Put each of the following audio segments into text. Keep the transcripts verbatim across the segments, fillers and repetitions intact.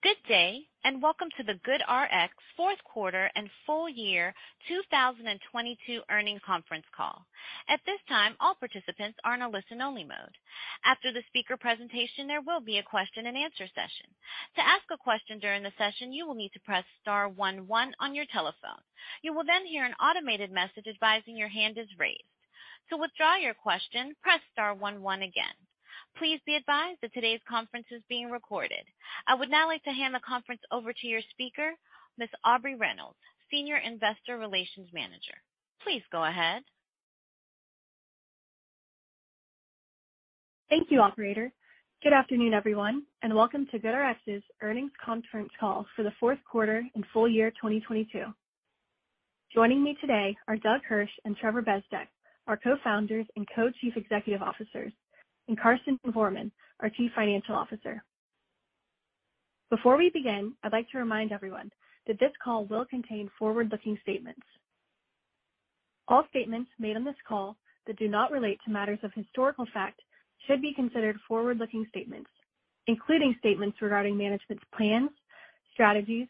Good day, and welcome to the GoodRx fourth quarter and full year two thousand twenty-two earnings conference call. At this time, all participants are in a listen-only mode. After the speaker presentation, there will be a question-and-answer session. To ask a question during the session, you will need to press star one one on your telephone. You will then hear an automated message advising your hand is raised. To withdraw your question, press star one one again. Please be advised that today's conference is being recorded. I would now like to hand the conference over to your speaker, Miz Aubrey Reynolds, Senior Investor Relations Manager. Please go ahead. Thank you, operator. Good afternoon, everyone, and welcome to GoodRx's earnings conference call for the fourth quarter and full year twenty twenty-two. Joining me today are Doug Hirsch and Trevor Bezdek, our co-founders and co-chief executive officers, and Carson Vorman, our Chief Financial Officer. Before we begin, I'd like to remind everyone that this call will contain forward-looking statements. All statements made on this call that do not relate to matters of historical fact should be considered forward-looking statements, including statements regarding management's plans, strategies,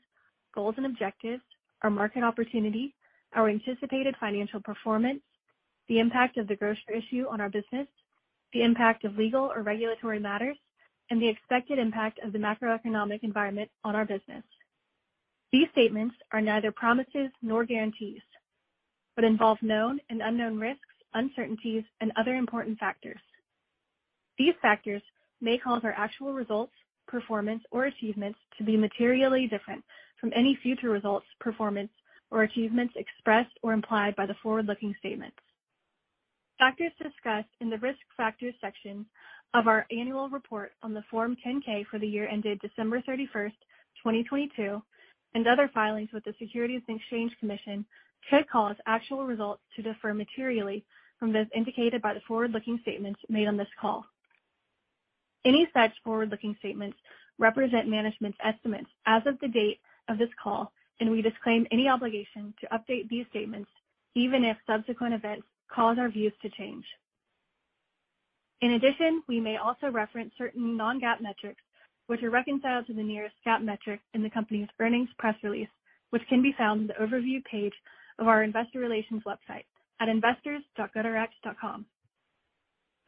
goals and objectives, our market opportunity, our anticipated financial performance, the impact of the grocer issue on our business, the impact of legal or regulatory matters, and the expected impact of the macroeconomic environment on our business. These statements are neither promises nor guarantees, but involve known and unknown risks, uncertainties, and other important factors. These factors may cause our actual results, performance, or achievements to be materially different from any future results, performance, or achievements expressed or implied by the forward-looking statements. Factors discussed in the Risk Factors section of our annual report on the Form ten K for the year ended December thirty-first, twenty twenty-two, and other filings with the Securities and Exchange Commission could cause actual results to differ materially from those indicated by the forward-looking statements made on this call. Any such forward-looking statements represent management's estimates as of the date of this call, and we disclaim any obligation to update these statements, even if subsequent events cause our views to change. In addition, we may also reference certain non-GAAP metrics, which are reconciled to the nearest GAAP metric in the company's earnings press release, which can be found in the overview page of our investor relations website at investors dot goodrx dot com.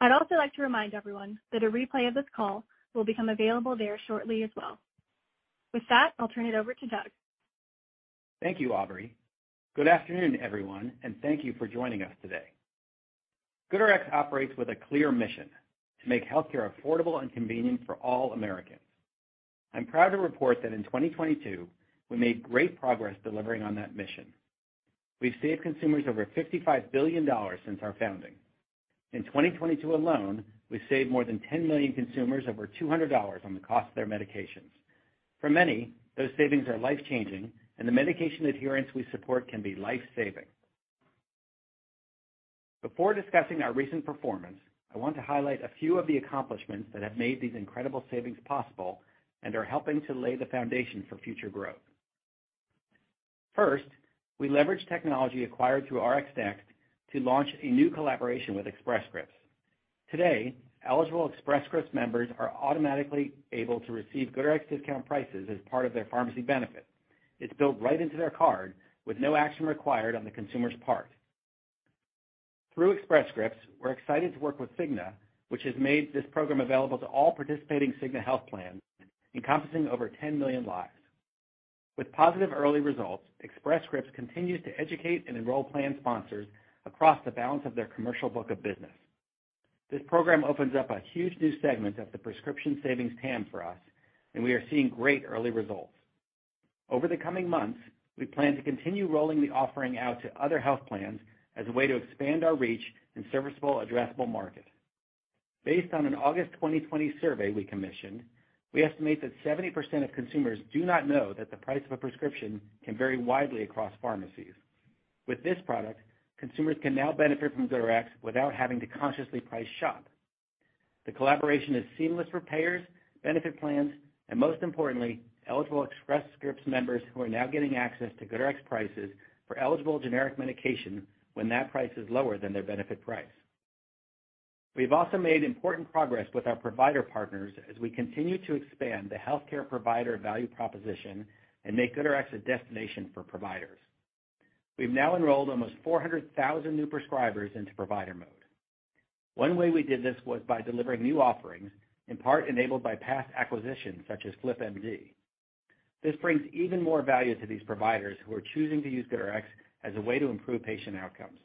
I'd also like to remind everyone that a replay of this call will become available there shortly as well. With that, I'll turn it over to Doug. Thank you, Aubrey. Good afternoon, everyone, and thank you for joining us today. GoodRx operates with a clear mission to make healthcare affordable and convenient for all Americans. I'm proud to report that in twenty twenty-two, we made great progress delivering on that mission. We've saved consumers over fifty-five billion dollars since our founding. In twenty twenty-two alone, we saved more than ten million consumers over two hundred dollars on the cost of their medications. For many, those savings are life-changing, and the medication adherence we support can be life-saving. Before discussing our recent performance, I want to highlight a few of the accomplishments that have made these incredible savings possible and are helping to lay the foundation for future growth. First, we leveraged technology acquired through RxNext to launch a new collaboration with Express Scripts. Today, eligible Express Scripts members are automatically able to receive GoodRx discount prices as part of their pharmacy benefit. It's built right into their card with no action required on the consumer's part. Through Express Scripts, we're excited to work with Cigna, which has made this program available to all participating Cigna health plans, encompassing over ten million lives. With positive early results, Express Scripts continues to educate and enroll plan sponsors across the balance of their commercial book of business. This program opens up a huge new segment of the prescription savings T A M for us, and we are seeing great early results. Over the coming months, we plan to continue rolling the offering out to other health plans as a way to expand our reach and serviceable addressable market. Based on an August twenty twenty survey we commissioned, we estimate that seventy percent of consumers do not know that the price of a prescription can vary widely across pharmacies. With this product, consumers can now benefit from GoodRx without having to consciously price shop. The collaboration is seamless for payers, benefit plans, and most importantly, eligible Express Scripts members who are now getting access to GoodRx prices for eligible generic medication when that price is lower than their benefit price. We've also made important progress with our provider partners as we continue to expand the healthcare provider value proposition and make GoodRx a destination for providers. We've now enrolled almost four hundred thousand new prescribers into provider mode. One way we did this was by delivering new offerings, in part enabled by past acquisitions such as FlipMD. This brings even more value to these providers who are choosing to use GoodRx as a way to improve patient outcomes.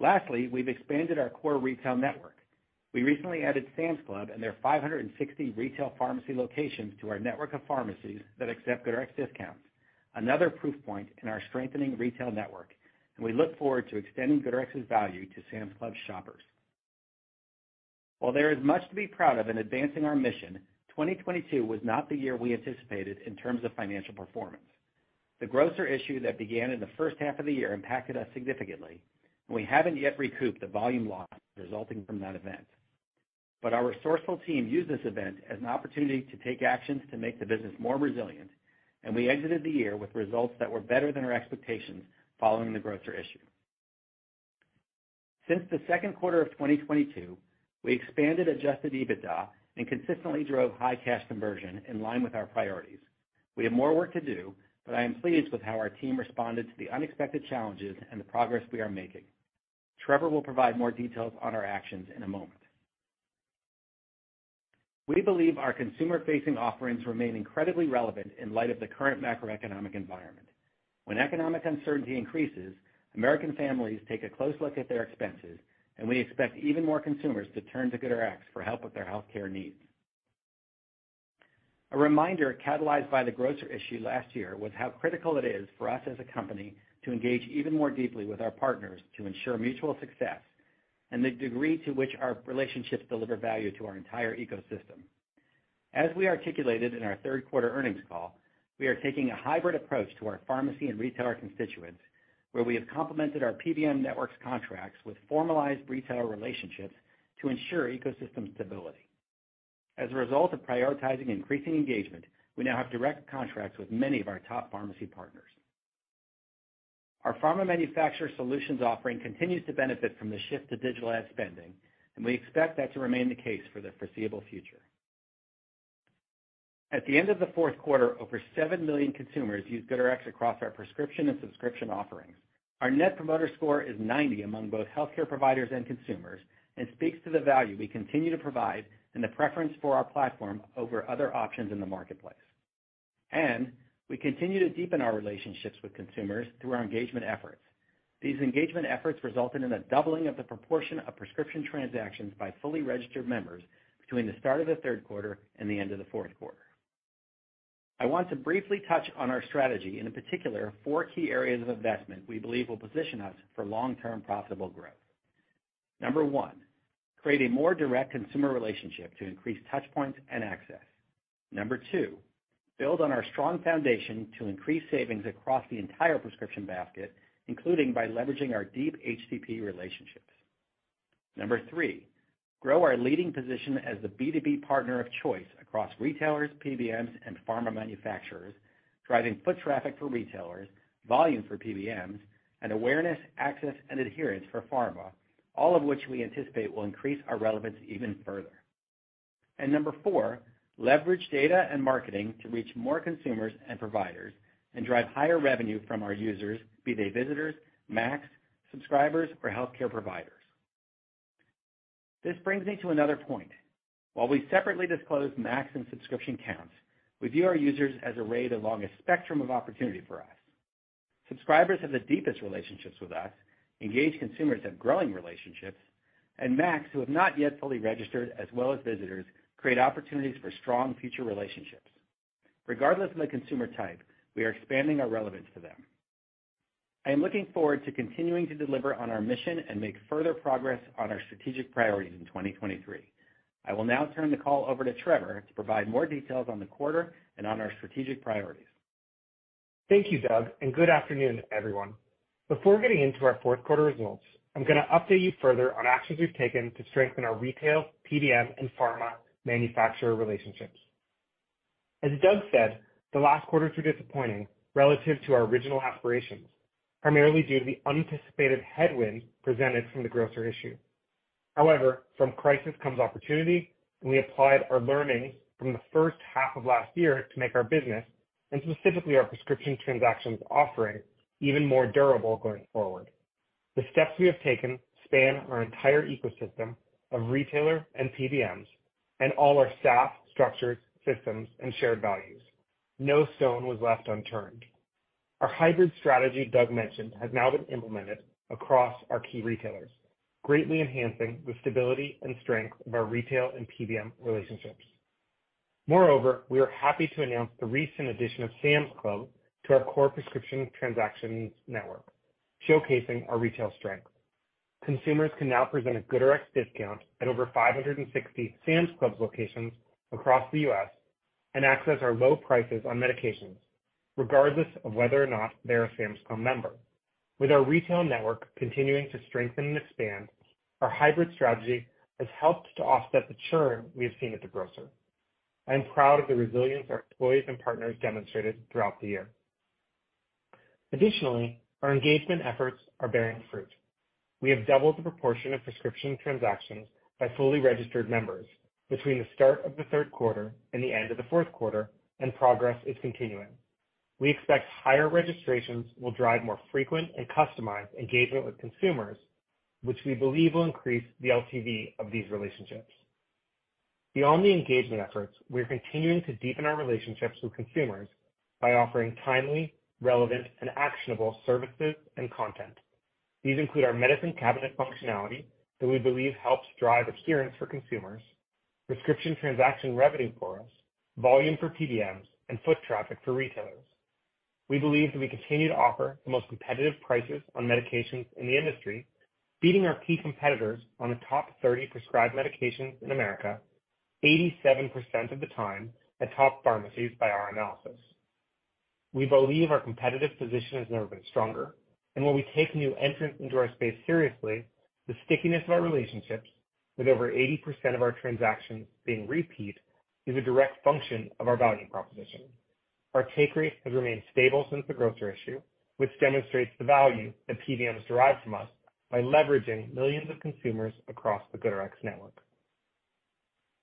Lastly, we've expanded our core retail network. We recently added Sam's Club and their five hundred sixty retail pharmacy locations to our network of pharmacies that accept GoodRx discounts, another proof point in our strengthening retail network, and we look forward to extending GoodRx's value to Sam's Club shoppers. While there is much to be proud of in advancing our mission, twenty twenty-two was not the year we anticipated in terms of financial performance. The grocer issue that began in the first half of the year impacted us significantly, and we haven't yet recouped the volume loss resulting from that event. But our resourceful team used this event as an opportunity to take actions to make the business more resilient, and we exited the year with results that were better than our expectations following the grocer issue. Since the second quarter of twenty twenty-two, we expanded adjusted EBITDA and consistently drove high cash conversion in line with our priorities. We have more work to do, but I am pleased with how our team responded to the unexpected challenges and the progress we are making. Trevor will provide more details on our actions in a moment. We believe our consumer-facing offerings remain incredibly relevant in light of the current macroeconomic environment. When economic uncertainty increases, American families take a close look at their expenses, and we expect even more consumers to turn to GoodRx for help with their healthcare needs. A reminder catalyzed by the grocer issue last year was how critical it is for us as a company to engage even more deeply with our partners to ensure mutual success and the degree to which our relationships deliver value to our entire ecosystem. As we articulated in our third quarter earnings call, we are taking a hybrid approach to our pharmacy and retailer constituents, where we have complemented our P B M network's contracts with formalized retailer relationships to ensure ecosystem stability. As a result of prioritizing increasing engagement, we now have direct contracts with many of our top pharmacy partners. Our pharma manufacturer solutions offering continues to benefit from the shift to digital ad spending, and we expect that to remain the case for the foreseeable future. At the end of the fourth quarter, over seven million consumers used GoodRx across our prescription and subscription offerings. Our Net Promoter Score is ninety among both healthcare providers and consumers, and speaks to the value we continue to provide and the preference for our platform over other options in the marketplace. And we continue to deepen our relationships with consumers through our engagement efforts. These engagement efforts resulted in a doubling of the proportion of prescription transactions by fully registered members between the start of the third quarter and the end of the fourth quarter. I want to briefly touch on our strategy and, in particular, four key areas of investment we believe will position us for long-term profitable growth. Number one, create a more direct consumer relationship to increase touchpoints and access. Number two, build on our strong foundation to increase savings across the entire prescription basket, including by leveraging our deep H C P relationships. Number three, grow our leading position as the B two B partner of choice across retailers, P B Ms, and pharma manufacturers, driving foot traffic for retailers, volume for P B Ms, and awareness, access, and adherence for pharma, all of which we anticipate will increase our relevance even further. And number four, leverage data and marketing to reach more consumers and providers and drive higher revenue from our users, be they visitors, M A Cs, subscribers, or healthcare providers. This brings me to another point. While we separately disclose M A Cs and subscription counts, we view our users as arrayed along a spectrum of opportunity for us. Subscribers have the deepest relationships with us, engaged consumers have growing relationships, and M A Cs who have not yet fully registered, as well as visitors, create opportunities for strong future relationships. Regardless of the consumer type, we are expanding our relevance to them. I am looking forward to continuing to deliver on our mission and make further progress on our strategic priorities in twenty twenty-three. I will now turn the call over to Trevor to provide more details on the quarter and on our strategic priorities. Thank you, Doug, and good afternoon, everyone. Before getting into our fourth quarter results, I'm going to update you further on actions we've taken to strengthen our retail, P B M, and pharma manufacturer relationships. As Doug said, the last quarters were disappointing relative to our original aspirations, primarily due to the unanticipated headwind presented from the grocer issue. However, from crisis comes opportunity, and we applied our learnings from the first half of last year to make our business, and specifically our prescription transactions offering, even more durable going forward. The steps we have taken span our entire ecosystem of retailer and P B Ms, and all our staff, structures, systems, and shared values. No stone was left unturned. Our hybrid strategy Doug mentioned has now been implemented across our key retailers, greatly enhancing the stability and strength of our retail and P B M relationships. Moreover, we are happy to announce the recent addition of Sam's Club to our core prescription transactions network, showcasing our retail strength. Consumers can now present a GoodRx discount at over five hundred sixty Sam's Club locations across the U S and access our low prices on medications, regardless of whether or not they're a Sam's Club member. With our retail network continuing to strengthen and expand, our hybrid strategy has helped to offset the churn we have seen at the grocer. I am proud of the resilience our employees and partners demonstrated throughout the year. Additionally, our engagement efforts are bearing fruit. We have doubled the proportion of prescription transactions by fully registered members between the start of the third quarter and the end of the fourth quarter, and progress is continuing. We expect higher registrations will drive more frequent and customized engagement with consumers, which we believe will increase the L T V of these relationships. Beyond the engagement efforts, we are continuing to deepen our relationships with consumers by offering timely, relevant, and actionable services and content. These include our medicine cabinet functionality that we believe helps drive adherence for consumers, prescription transaction revenue for us, volume for P B Ms, and foot traffic for retailers. We believe that we continue to offer the most competitive prices on medications in the industry, beating our key competitors on the top thirty prescribed medications in America eighty-seven percent of the time at top pharmacies by our analysis. We believe our competitive position has never been stronger, and when we take new entrants into our space seriously, the stickiness of our relationships, with over eighty percent of our transactions being repeat, is a direct function of our value proposition. Our take rate has remained stable since the grocer issue, which demonstrates the value that P B Ms derive from us by leveraging millions of consumers across the GoodRx network.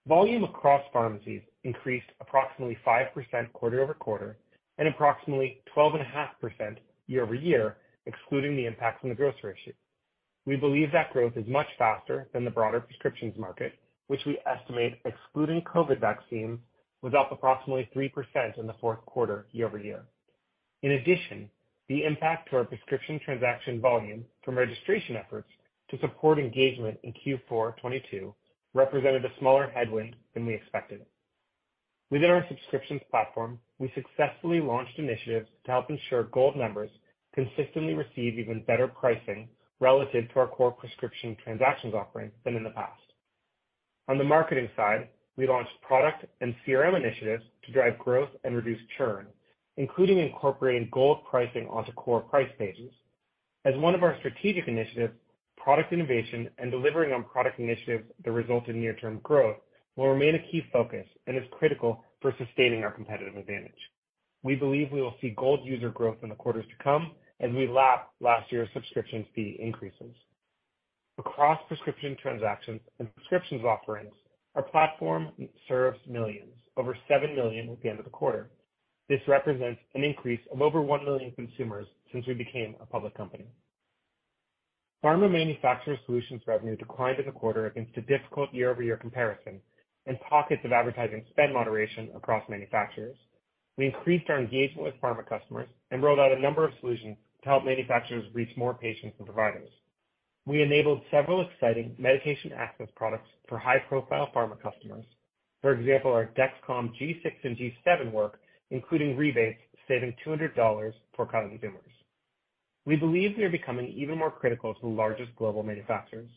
Volume across pharmacies increased approximately five percent quarter over quarter and approximately twelve point five percent year over year, excluding the impact from the grocer issue. We believe that growth is much faster than the broader prescriptions market, which we estimate, excluding COVID vaccines, was up approximately three percent in the fourth quarter year-over-year. In addition, the impact to our prescription transaction volume from registration efforts to support engagement in Q four twenty-two represented a smaller headwind than we expected. Within our subscriptions platform, we successfully launched initiatives to help ensure Gold members consistently receive even better pricing relative to our core prescription transactions offering than in the past. On the marketing side, we launched product and C R M initiatives to drive growth and reduce churn, including incorporating Gold pricing onto core price pages. As one of our strategic initiatives, product innovation and delivering on product initiatives that result in near-term growth will remain a key focus and is critical for sustaining our competitive advantage. We believe we will see Gold user growth in the quarters to come as we lap last year's subscription fee increases. Across prescription transactions and subscriptions offerings, our platform serves millions, over seven million at the end of the quarter. This represents an increase of over one million consumers since we became a public company. Pharma manufacturer solutions revenue declined in the quarter against a difficult year-over-year comparison and pockets of advertising spend moderation across manufacturers. We increased our engagement with pharma customers and rolled out a number of solutions to help manufacturers reach more patients and providers. We enabled several exciting medication access products for high-profile pharma customers. For example, our Dexcom G six and G seven work, including rebates, saving two hundred dollars for consumers. We believe we are becoming even more critical to the largest global manufacturers.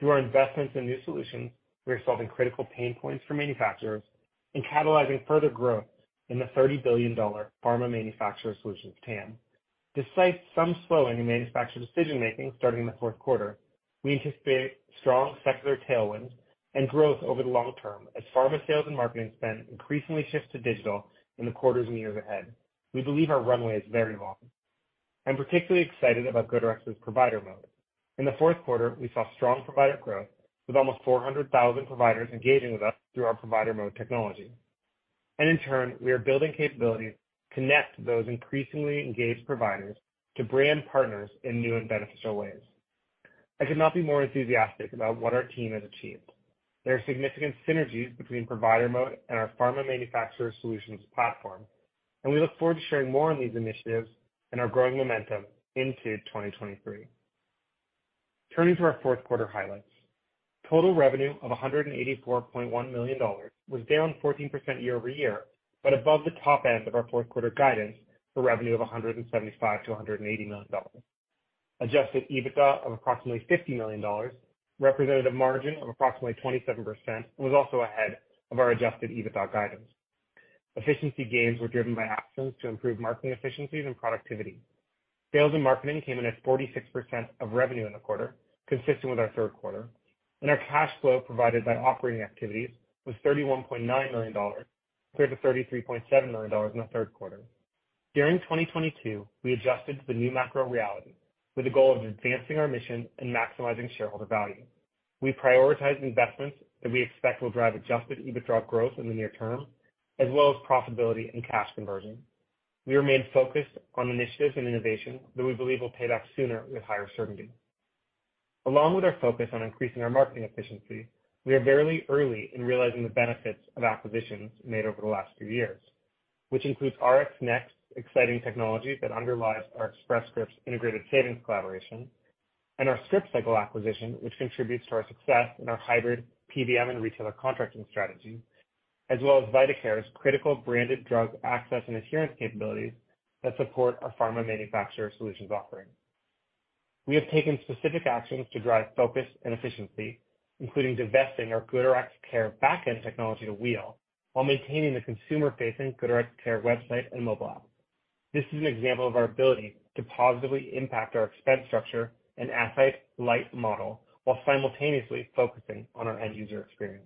Through our investments in new solutions, we are solving critical pain points for manufacturers and catalyzing further growth in the thirty billion dollars pharma manufacturer solutions T A M. Despite some slowing in manufacturer decision-making starting in the fourth quarter, we anticipate strong secular tailwinds and growth over the long term as pharma sales and marketing spend increasingly shifts to digital in the quarters and years ahead. We believe our runway is very long. I'm particularly excited about GoodRx's provider mode. In the fourth quarter, we saw strong provider growth with almost four hundred thousand providers engaging with us through our Provider Mode technology. And in turn, we are building capabilities to connect those increasingly engaged providers to brand partners in new and beneficial ways. I could not be more enthusiastic about what our team has achieved. There are significant synergies between Provider Mode and our Pharma Manufacturer Solutions platform, and we look forward to sharing more on these initiatives and our growing momentum into twenty twenty-three. Turning to our fourth quarter highlights. Total revenue of one hundred eighty-four point one million dollars was down fourteen percent year-over-year, but above the top end of our fourth quarter guidance for revenue of one hundred seventy-five to one hundred eighty million dollars. Adjusted EBITDA of approximately fifty million dollars represented a margin of approximately twenty-seven percent and was also ahead of our adjusted EBITDA guidance. Efficiency gains were driven by actions to improve marketing efficiencies and productivity. Sales and marketing came in at forty-six percent of revenue in the quarter, consistent with our third quarter, and our cash flow provided by operating activities was thirty-one point nine million dollars compared to thirty-three point seven million dollars in the third quarter. During twenty twenty-two, we adjusted to the new macro reality with the goal of advancing our mission and maximizing shareholder value. We prioritized investments that we expect will drive adjusted EBITDA growth in the near term, as well as profitability and cash conversion. We remain focused on initiatives and innovation that we believe will pay back sooner with higher certainty. Along with our focus on increasing our marketing efficiency, we are very early in realizing the benefits of acquisitions made over the last few years, which includes RxNext, exciting technology that underlies our Express Scripts integrated savings collaboration, and our ScriptCycle acquisition, which contributes to our success in our hybrid P B M and retailer contracting strategy, as well as VitaCare's critical branded drug access and adherence capabilities that support our Pharma Manufacturer Solutions offering. We have taken specific actions to drive focus and efficiency, including divesting our GoodRx Care backend technology to Wheel, while maintaining the consumer-facing GoodRx Care website and mobile app. This is an example of our ability to positively impact our expense structure and asset-light model while simultaneously focusing on our end-user experience.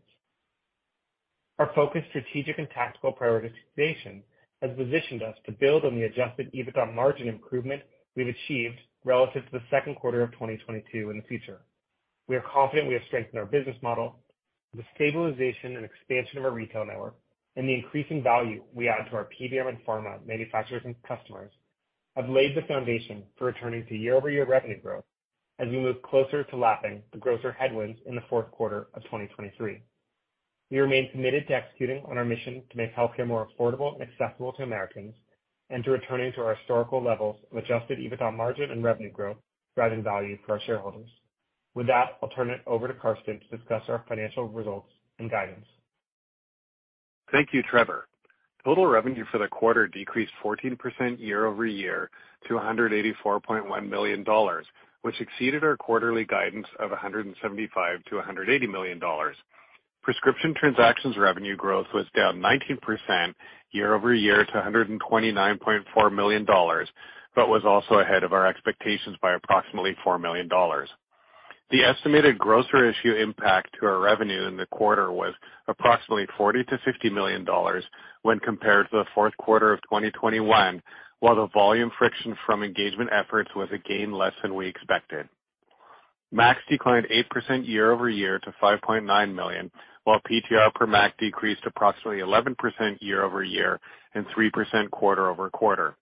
Our focused strategic and tactical prioritization has positioned us to build on the adjusted EBITDA margin improvement we've achieved relative to the second quarter of twenty twenty-two in the future. We are confident we have strengthened our business model, the stabilization and expansion of our retail network, and the increasing value we add to our P B M and pharma manufacturers and customers have laid the foundation for returning to year-over-year revenue growth as we move closer to lapping the grosser headwinds in the fourth quarter of twenty twenty-three. We remain committed to executing on our mission to make healthcare more affordable and accessible to Americans and to returning to our historical levels of adjusted EBITDA margin and revenue growth, driving value for our shareholders. With that, I'll turn it over to Carson to discuss our financial results and guidance. Thank you, Trevor. Total revenue for the quarter decreased fourteen percent year-over-year to one hundred eighty-four point one million dollars, which exceeded our quarterly guidance of one hundred seventy-five to one hundred eighty million dollars. Prescription transactions revenue growth was down nineteen percent year-over-year to one hundred twenty-nine point four million dollars, but was also ahead of our expectations by approximately four million dollars. The estimated grosser issue impact to our revenue in the quarter was approximately forty to fifty million dollars when compared to the fourth quarter of twenty twenty-one, while the volume friction from engagement efforts was again less than we expected. M A C declined eight percent year-over-year to five point nine million, while P T R per M A C decreased approximately eleven percent year-over-year and three percent quarter-over-quarter.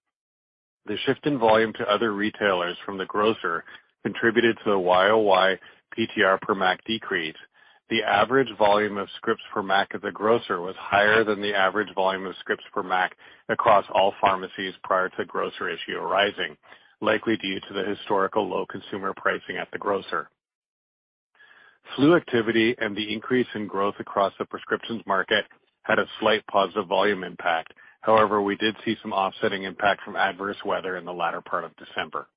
The shift in volume to other retailers from the grosser contributed to the Y O Y P T R per M A C decrease. The average volume of scripts per M A C at the grocer was higher than the average volume of scripts per M A C across all pharmacies prior to the grocer issue arising, likely due to the historical low consumer pricing at the grocer. Flu activity and the increase in growth across the prescriptions market had a slight positive volume impact. However, we did see some offsetting impact from adverse weather in the latter part of December.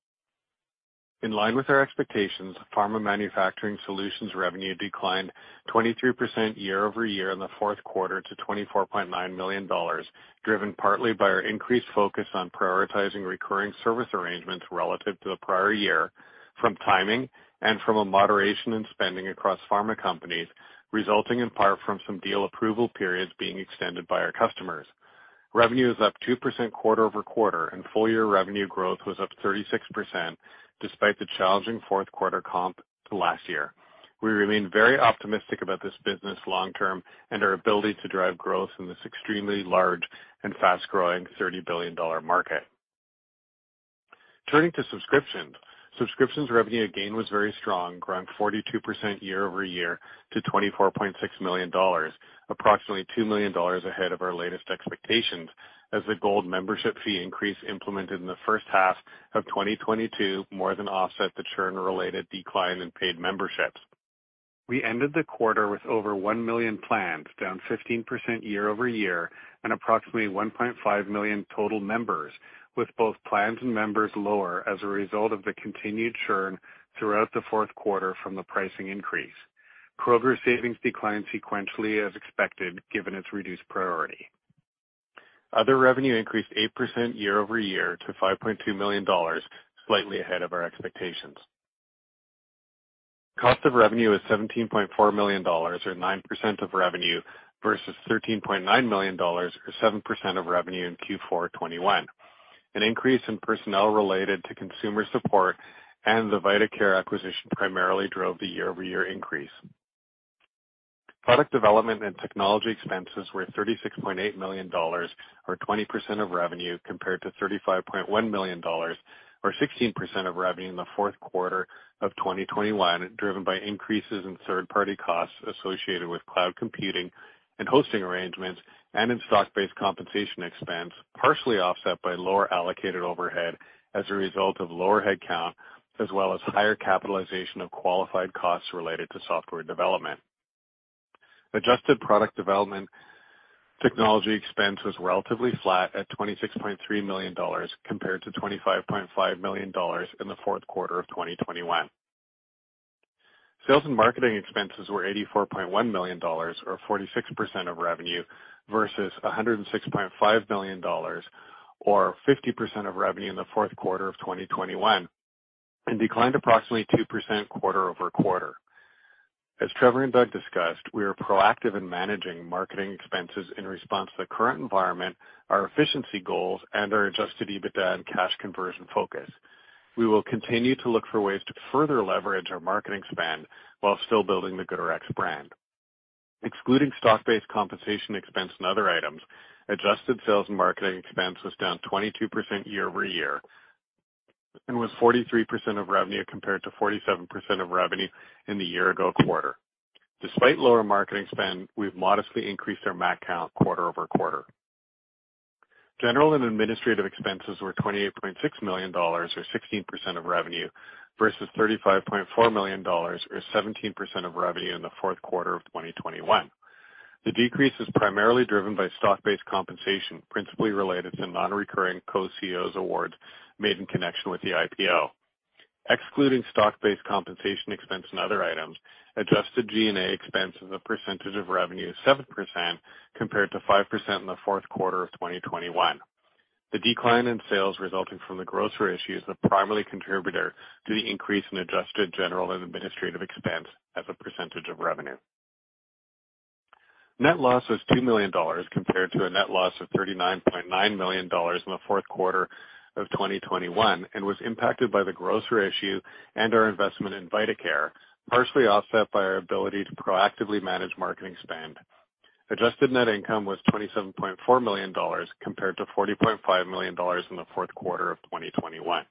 In line with our expectations, Pharma Manufacturing Solutions revenue declined twenty-three percent year-over-year in the fourth quarter to twenty-four point nine million dollars, driven partly by our increased focus on prioritizing recurring service arrangements relative to the prior year, from timing and from a moderation in spending across pharma companies, resulting in part from some deal approval periods being extended by our customers. Revenue is up two percent quarter-over-quarter, and full-year revenue growth was up thirty-six percent, despite the challenging fourth quarter comp to last year. We remain very optimistic about this business long term and our ability to drive growth in this extremely large and fast-growing thirty billion dollars market. Turning to subscriptions, subscriptions revenue again was very strong, growing forty-two percent year-over-year to twenty-four point six million dollars, approximately two million dollars ahead of our latest expectations, as the Gold membership fee increase implemented in the first half of twenty twenty-two more than offset the churn-related decline in paid memberships. We ended the quarter with over one million plans, down fifteen percent year-over-year, and approximately one point five million total members, with both plans and members lower as a result of the continued churn throughout the fourth quarter from the pricing increase. Kroger savings declined sequentially as expected, given its reduced priority. Other revenue increased eight percent year-over-year to five point two million dollars, slightly ahead of our expectations. Cost of revenue is seventeen point four million dollars, or nine percent of revenue, versus thirteen point nine million dollars, or seven percent of revenue in Q four twenty-one. An increase in personnel related to consumer support and the VitaCare acquisition primarily drove the year-over-year increase. Product development and technology expenses were thirty-six point eight million dollars, or twenty percent of revenue, compared to thirty-five point one million dollars, or sixteen percent of revenue in the fourth quarter of twenty twenty-one, driven by increases in third-party costs associated with cloud computing and hosting arrangements, and in stock-based compensation expense, partially offset by lower allocated overhead as a result of lower headcount, as well as higher capitalization of qualified costs related to software development. Adjusted product development technology expense was relatively flat at twenty-six point three million dollars compared to twenty-five point five million dollars in the fourth quarter of twenty twenty-one. Sales and marketing expenses were eighty-four point one million dollars, or forty-six percent of revenue, versus one hundred six point five million dollars, or fifty percent of revenue in the fourth quarter of twenty twenty-one, and declined approximately two percent quarter over quarter. As Trevor and Doug discussed, we are proactive in managing marketing expenses in response to the current environment, our efficiency goals, and our adjusted EBITDA and cash conversion focus. We will continue to look for ways to further leverage our marketing spend while still building the GoodRx brand. Excluding stock-based compensation expense and other items, adjusted sales and marketing expense was down twenty-two percent year-over-year and was forty-three percent of revenue compared to forty-seven percent of revenue in the year-ago quarter. Despite lower marketing spend, we've modestly increased our M A C count quarter-over-quarter. General and administrative expenses were twenty-eight point six million dollars, or sixteen percent of revenue, versus thirty-five point four million dollars, or seventeen percent of revenue in the fourth quarter of twenty twenty-one. The decrease is primarily driven by stock-based compensation, principally related to non-recurring co-C E Os awards made in connection with the I P O. Excluding stock-based compensation expense and other items, adjusted G and A expense as a percentage of revenue is seven percent compared to five percent in the fourth quarter of twenty twenty-one. The decline in sales resulting from the grocer issue is the primary contributor to the increase in adjusted general and administrative expense as a percentage of revenue. Net loss was two million dollars compared to a net loss of thirty-nine point nine million dollars in the fourth quarter of twenty twenty-one, and was impacted by the grocer issue and our investment in VitaCare, partially offset by our ability to proactively manage marketing spend. Adjusted net income was twenty-seven point four million dollars compared to forty point five million dollars in the fourth quarter of twenty twenty-one.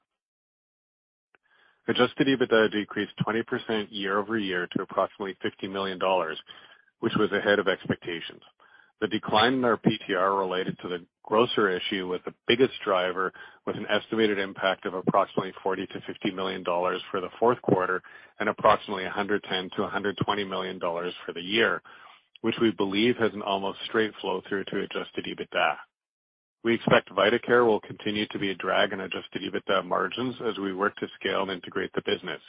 Adjusted EBITDA decreased twenty percent year-over-year to approximately fifty million dollars, which was ahead of expectations. The decline in our P T R related to the grocer issue was the biggest driver, with an estimated impact of approximately forty to fifty million dollars for the fourth quarter and approximately one hundred ten to one hundred twenty million dollars for the year, which we believe has an almost straight flow through to adjusted EBITDA. We expect VitaCare will continue to be a drag on adjusted EBITDA margins as we work to scale and integrate the business.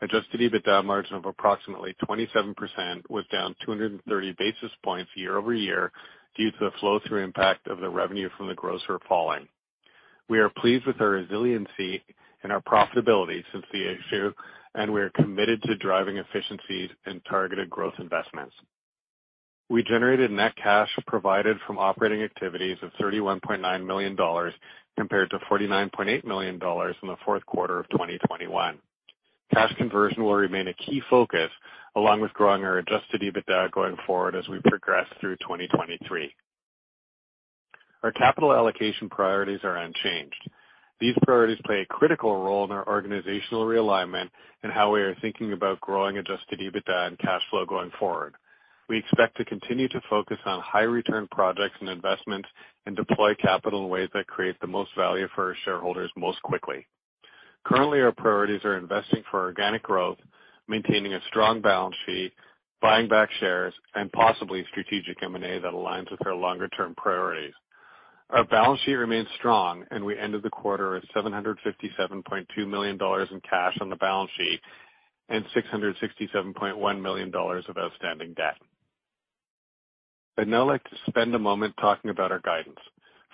Adjusted EBITDA margin of approximately twenty-seven percent was down two hundred thirty basis points year-over-year due to the flow-through impact of the revenue from the grocer falling. We are pleased with our resiliency and our profitability since the issue, and we are committed to driving efficiencies and targeted growth investments. We generated net cash provided from operating activities of thirty-one point nine million dollars compared to forty-nine point eight million dollars in the fourth quarter of twenty twenty-one. Cash conversion will remain a key focus, along with growing our adjusted EBITDA going forward as we progress through twenty twenty-three. Our capital allocation priorities are unchanged. These priorities play a critical role in our organizational realignment and how we are thinking about growing adjusted EBITDA and cash flow going forward. We expect to continue to focus on high return projects and investments and deploy capital in ways that create the most value for our shareholders most quickly. Currently, our priorities are investing for organic growth, maintaining a strong balance sheet, buying back shares, and possibly strategic M and A that aligns with our longer-term priorities. Our balance sheet remains strong, and we ended the quarter with seven hundred fifty-seven point two million dollars in cash on the balance sheet and six hundred sixty-seven point one million dollars of outstanding debt. I'd now like to spend a moment talking about our guidance.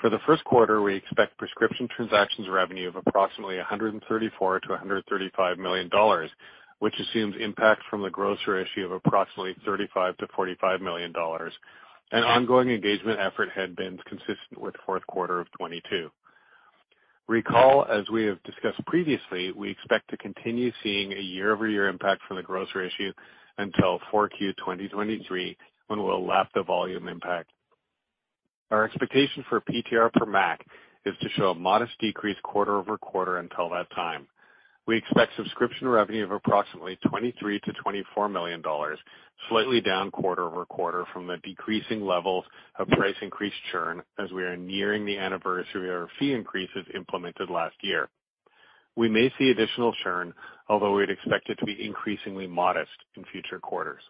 For the first quarter, we expect prescription transactions revenue of approximately one hundred thirty-four to one hundred thirty-five million dollars, which assumes impact from the grocer issue of approximately thirty-five to forty-five million dollars, and ongoing engagement effort headwinds consistent with fourth quarter of twenty-two. Recall, as we have discussed previously, we expect to continue seeing a year-over-year impact from the grocer issue until four Q twenty twenty-three, when we'll lap the volume impact. Our expectation for P T R per M A C is to show a modest decrease quarter over quarter until that time. We expect subscription revenue of approximately twenty-three to twenty-four million dollars, slightly down quarter over quarter from the decreasing levels of price increase churn as we are nearing the anniversary of our fee increases implemented last year. We may see additional churn, although we'd expect it to be increasingly modest in future quarters.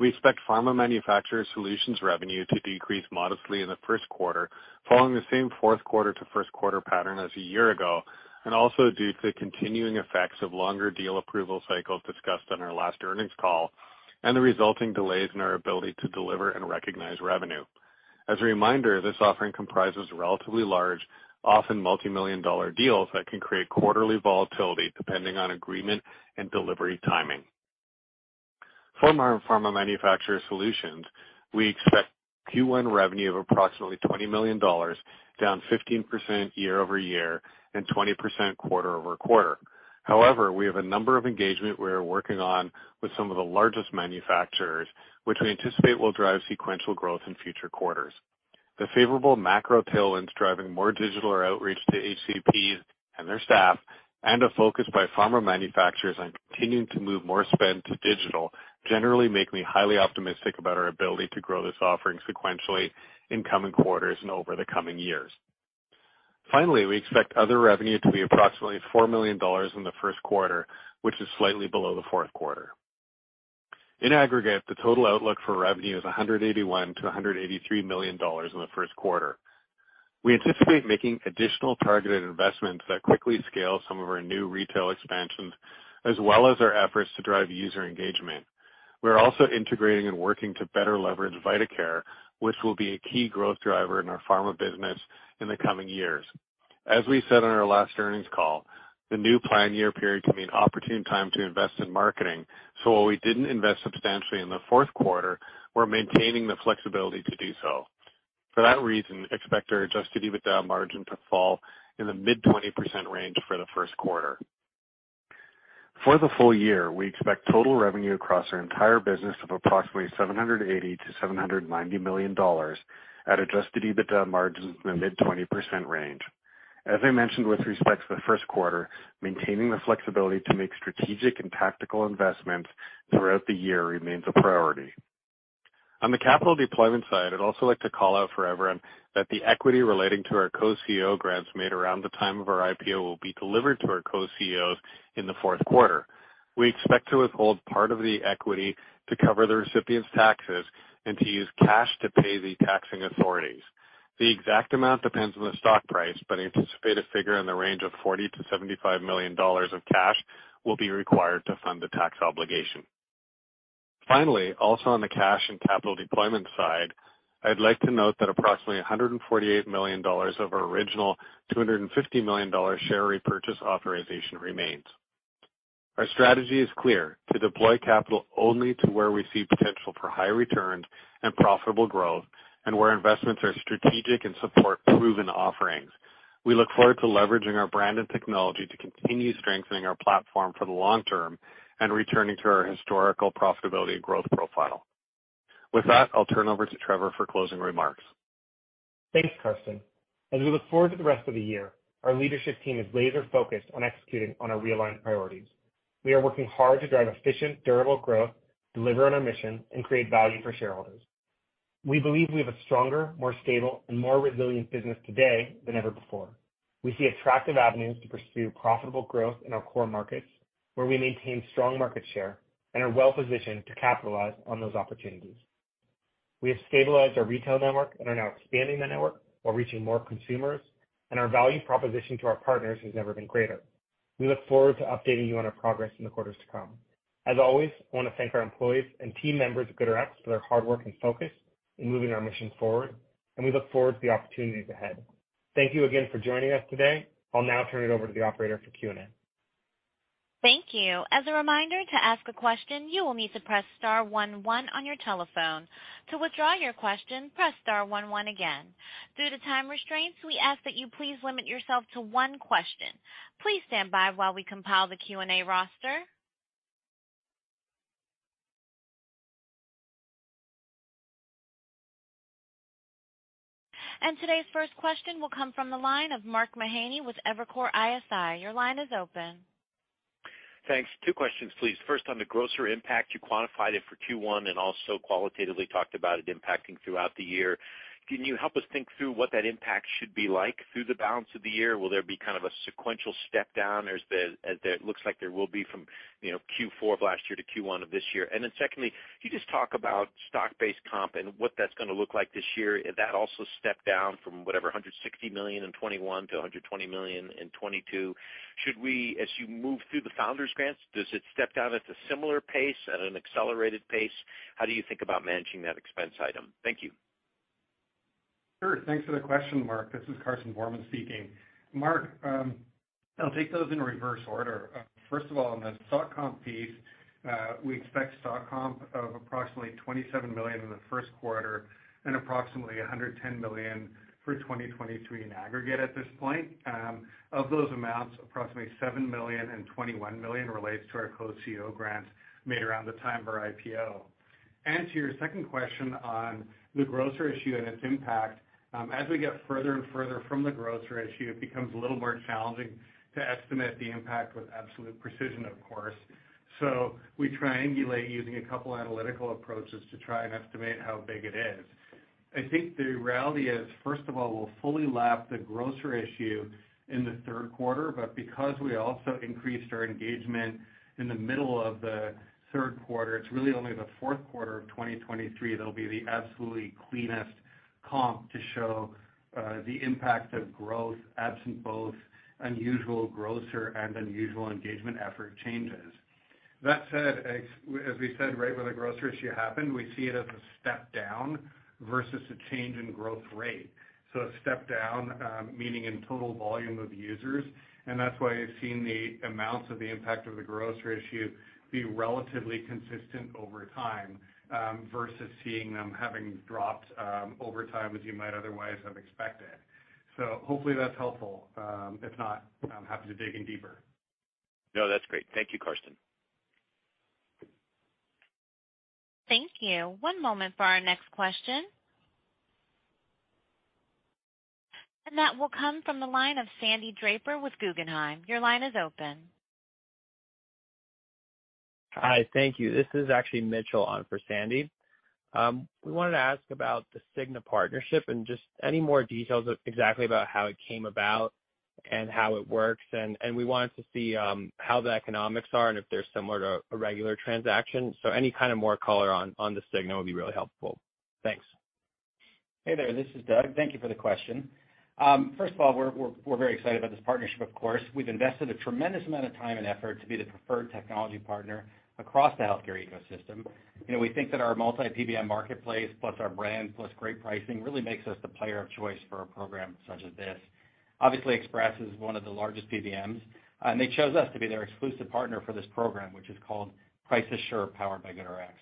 We expect pharma manufacturer solutions revenue to decrease modestly in the first quarter, following the same fourth quarter to first quarter pattern as a year ago, and also due to the continuing effects of longer deal approval cycles discussed on our last earnings call and the resulting delays in our ability to deliver and recognize revenue. As a reminder, this offering comprises relatively large, often multi-million dollar deals that can create quarterly volatility depending on agreement and delivery timing. For our pharma manufacturer solutions, we expect Q one revenue of approximately twenty million dollars, down fifteen percent year over year and twenty percent quarter over quarter. However, we have a number of engagements we are working on with some of the largest manufacturers, which we anticipate will drive sequential growth in future quarters. The favorable macro tailwinds driving more digital outreach to H C Ps and their staff, and a focus by pharma manufacturers on continuing to move more spend to digital, generally make me highly optimistic about our ability to grow this offering sequentially in coming quarters and over the coming years. Finally, we expect other revenue to be approximately four million dollars in the first quarter, which is slightly below the fourth quarter. In aggregate, the total outlook for revenue is one hundred eighty-one to one hundred eighty-three million dollars in the first quarter. We anticipate making additional targeted investments that quickly scale some of our new retail expansions, as well as our efforts to drive user engagement. We're also integrating and working to better leverage VitaCare, which will be a key growth driver in our pharma business in the coming years. As we said on our last earnings call, the new plan year period can be an opportune time to invest in marketing, so while we didn't invest substantially in the fourth quarter, we're maintaining the flexibility to do so. For that reason, expect our adjusted EBITDA margin to fall in the mid twenty percent range for the first quarter. For the full year, we expect total revenue across our entire business of approximately seven hundred eighty to seven hundred ninety million dollars at adjusted EBITDA margins in the mid twenty percent range. As I mentioned with respect to the first quarter, maintaining the flexibility to make strategic and tactical investments throughout the year remains a priority. On the capital deployment side, I'd also like to call out for everyone that the equity relating to our co-C E O grants made around the time of our I P O will be delivered to our co-C E Os in the fourth quarter. We expect to withhold part of the equity to cover the recipient's taxes and to use cash to pay the taxing authorities. The exact amount depends on the stock price, but I anticipate a figure in the range of forty to seventy-five million dollars of cash will be required to fund the tax obligation. Finally, also on the cash and capital deployment side, I'd like to note that approximately one hundred forty-eight million dollars of our original two hundred fifty million dollars share repurchase authorization remains. Our strategy is clear: to deploy capital only to where we see potential for high returns and profitable growth, and where investments are strategic and support proven offerings. We look forward to leveraging our brand and technology to continue strengthening our platform for the long term and returning to our historical profitability and growth profile. With that, I'll turn over to Trevor for closing remarks. Thanks, Carson. As we look forward to the rest of the year, our leadership team is laser-focused on executing on our realigned priorities. We are working hard to drive efficient, durable growth, deliver on our mission, and create value for shareholders. We believe we have a stronger, more stable, and more resilient business today than ever before. We see attractive avenues to pursue profitable growth in our core markets, where we maintain strong market share and are well-positioned to capitalize on those opportunities. We have stabilized our retail network and are now expanding the network while reaching more consumers, and our value proposition to our partners has never been greater. We look forward to updating you on our progress in the quarters to come. As always, I want to thank our employees and team members of GoodRx for their hard work and focus in moving our mission forward, and we look forward to the opportunities ahead. Thank you again for joining us today. I'll now turn it over to the operator for Q and A. Thank you. As a reminder, to ask a question, you will need to press star one one on your telephone. To withdraw your question, press star one one again. Due to time restraints, we ask that you please limit yourself to one question. Please stand by while we compile the Q and A roster. And today's first question will come from the line of Mark Mahaney with Evercore I S I. Your line is open. Thanks. Two questions, please. First, on the grocer impact, you quantified it for Q one and also qualitatively talked about it impacting throughout the year. Can you help us think through what that impact should be like through the balance of the year? Will there be kind of a sequential step down as there, as there it looks like there will be from, you know, Q four of last year to Q one of this year? And then secondly, can you just talk about stock-based comp and what that's going to look like this year? That also stepped down from whatever one hundred sixty million dollars in twenty-one to one hundred twenty million dollars in twenty-two. Should we, as you move through the founders grants, does it step down at a similar pace, at an accelerated pace? How do you think about managing that expense item? Thank you. Sure. Thanks for the question, Mark. This is Carson Vorman speaking. Mark, um, I'll take those in reverse order. Uh, first of all, on the stock comp piece, uh, we expect stock comp of approximately twenty-seven million dollars in the first quarter and approximately one hundred ten million dollars for twenty twenty-three in aggregate at this point. Um, of those amounts, approximately seven million dollars and twenty-one million dollars relates to our co-C E O grants made around the time of our I P O. And to your second question on the grocer issue and its impact, Um, as we get further and further from the grocer issue, it becomes a little more challenging to estimate the impact with absolute precision, of course. So we triangulate using a couple analytical approaches to try and estimate how big it is. I think the reality is, first of all, we'll fully lap the grocer issue in the third quarter, but because we also increased our engagement in the middle of the third quarter, it's really only the fourth quarter of twenty twenty-three that'll be the absolutely cleanest comp to show uh, the impact of growth absent both unusual grocer and unusual engagement effort changes. That said, as we said right when the grocer issue happened, we see it as a step down versus a change in growth rate. So a step down, um, meaning in total volume of users, and that's why you've seen the amounts of the impact of the grocer issue be relatively consistent over time. Um, versus seeing them having dropped um, over time as you might otherwise have expected. So hopefully that's helpful. Um, if not, I'm happy to dig in deeper. No, that's great. Thank you, Carson. Thank you. One moment for our next question. And that will come from the line of Sandy Draper with Guggenheim. Your line is open. Hi, thank you. This is actually Mitchell on for Sandy. Um, we wanted to ask about the Cigna partnership and just any more details of exactly about how it came about and how it works. And, and we wanted to see um, how the economics are and if they're similar to a regular transaction. So any kind of more color on, on the Cigna would be really helpful. Thanks. Hey there, this is Doug. Thank you for the question. Um, first of all, we're, we're, we're very excited about this partnership, of course. We've invested a tremendous amount of time and effort to be the preferred technology partner across the healthcare ecosystem. You know, we think that our multi-P B M marketplace plus our brand plus great pricing really makes us the player of choice for a program such as this. Obviously, Express is one of the largest P B Ms, and they chose us to be their exclusive partner for this program, which is called Price Assure, powered by GoodRx.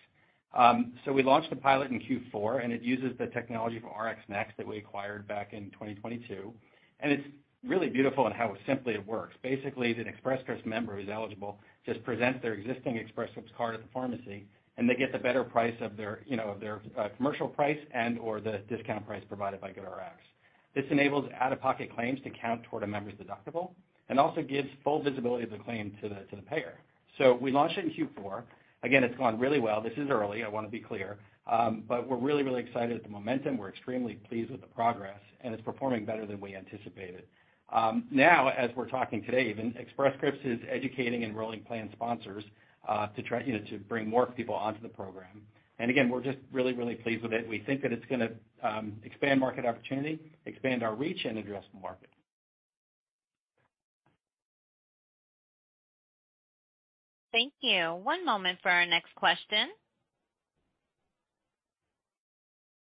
Um, so we launched the pilot in Q four, and it uses the technology from RxNext that we acquired back in twenty twenty-two, and it's really beautiful in how simply it works. Basically, an Express Scripts member who's eligible just presents their existing Express Scripts card at the pharmacy, and they get the better price of their, you know, of their uh, commercial price and or the discount price provided by GoodRx. This enables out-of-pocket claims to count toward a member's deductible, and also gives full visibility of the claim to the to the payer. So we launched it in Q four. Again, it's gone really well. This is early, I want to be clear, um, but we're really, really excited at the momentum. We're extremely pleased with the progress, and it's performing better than we anticipated. Um, now, as we're talking today, even Express Scripts is educating and enrolling plan sponsors uh, to try, you know, to bring more people onto the program. And again, we're just really, really pleased with it. We think that it's going to um, expand market opportunity, expand our reach, and address the market. Thank you. One moment for our next question.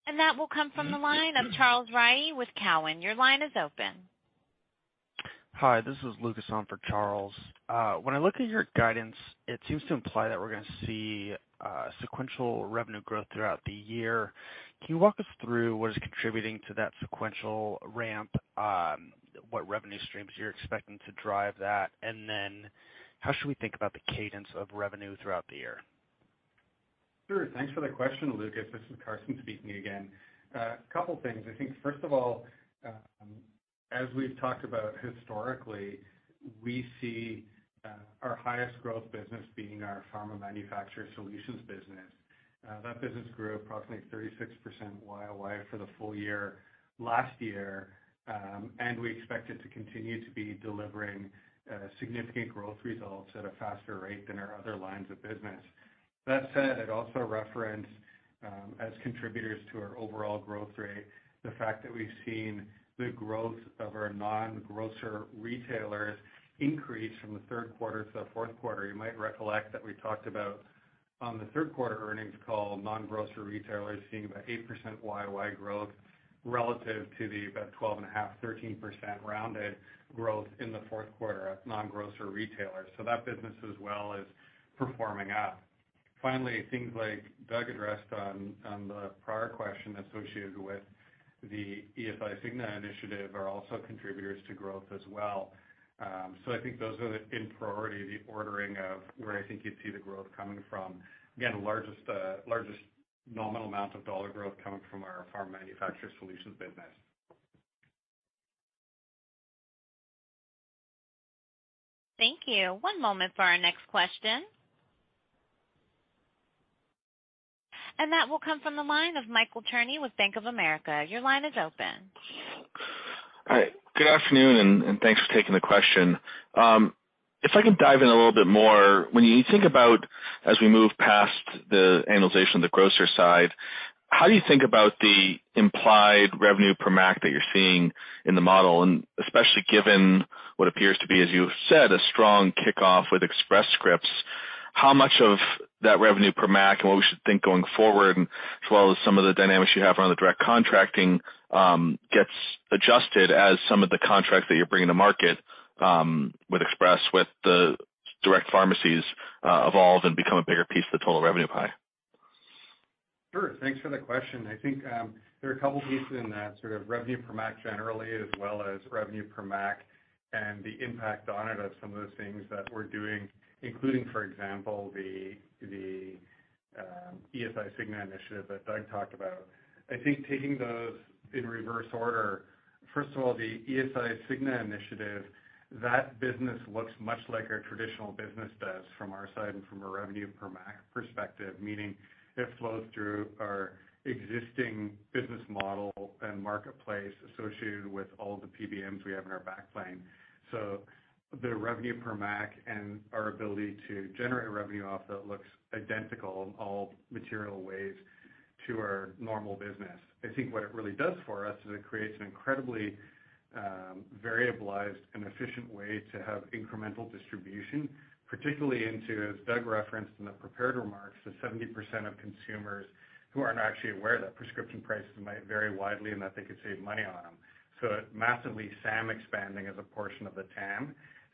And that will come from the line of Charles Rhyee with Cowen. Your line is open. Hi, this is Lucas on for Charles. Uh, when I look at your guidance, it seems to imply that we're going to see uh, sequential revenue growth throughout the year. Can you walk us through what is contributing to that sequential ramp, um, what revenue streams you're expecting to drive that, and then how should we think about the cadence of revenue throughout the year? Sure. Thanks for the question, Lucas. This is Carson speaking again. A uh, couple things. I think, first of all, um, as we've talked about historically, we see uh, our highest growth business being our pharma manufacturer solutions business. Uh, that business grew approximately thirty-six percent Y O Y for the full year last year, um, and we expect it to continue to be delivering Uh, significant growth results at a faster rate than our other lines of business. That said, I'd also reference um, as contributors to our overall growth rate the fact that we've seen the growth of our non-grocer retailers increase from the third quarter to the fourth quarter. You might recollect that we talked about on the third quarter earnings call non-grocer retailers seeing about eight percent Y O Y growth relative to the about twelve and a half, thirteen percent rounded growth in the fourth quarter at non-grocer retailers. So that business as well is performing up. Finally, things like Doug addressed on, on the prior question associated with the E S I Cigna initiative are also contributors to growth as well. Um, so I think those are the, in priority, the ordering of where I think you'd see the growth coming from. Again, largest uh, largest nominal amount of dollar growth coming from our farm manufacturer solutions business. Thank you. One moment for our next question. And that will come from the line of Michael Cherny with Bank of America. Your line is open. All right. Good afternoon, and, and thanks for taking the question. Um, If I can dive in a little bit more, when you think about, as we move past the annualization of the grocer side, how do you think about the implied revenue per M A C that you're seeing in the model, and especially given what appears to be, as you said, a strong kickoff with Express Scripts, how much of that revenue per M A C and what we should think going forward, as well as some of the dynamics you have around the direct contracting, um, gets adjusted as some of the contracts that you're bringing to market Um, with Express, with the direct pharmacies uh, evolve and become a bigger piece of the total revenue pie? Sure. Thanks for the question. I think um, there are a couple pieces in that, sort of revenue per M A C generally, as well as revenue per M A C and the impact on it of some of the things that we're doing, including, for example, the, the um, E S I Cigna initiative that Doug talked about. I think taking those in reverse order, first of all, the E S I Cigna initiative, that business looks much like our traditional business does from our side and from a revenue per M A C perspective, meaning it flows through our existing business model and marketplace associated with all the P B Ms we have in our backplane. So the revenue per M A C and our ability to generate revenue off that looks identical in all material ways to our normal business. I think what it really does for us is it creates an incredibly Um, variabilized and efficient way to have incremental distribution, particularly into, as Doug referenced in the prepared remarks, the seventy percent of consumers who aren't actually aware that prescription prices might vary widely and that they could save money on them. So it massively S A M expanding as a portion of the T A M,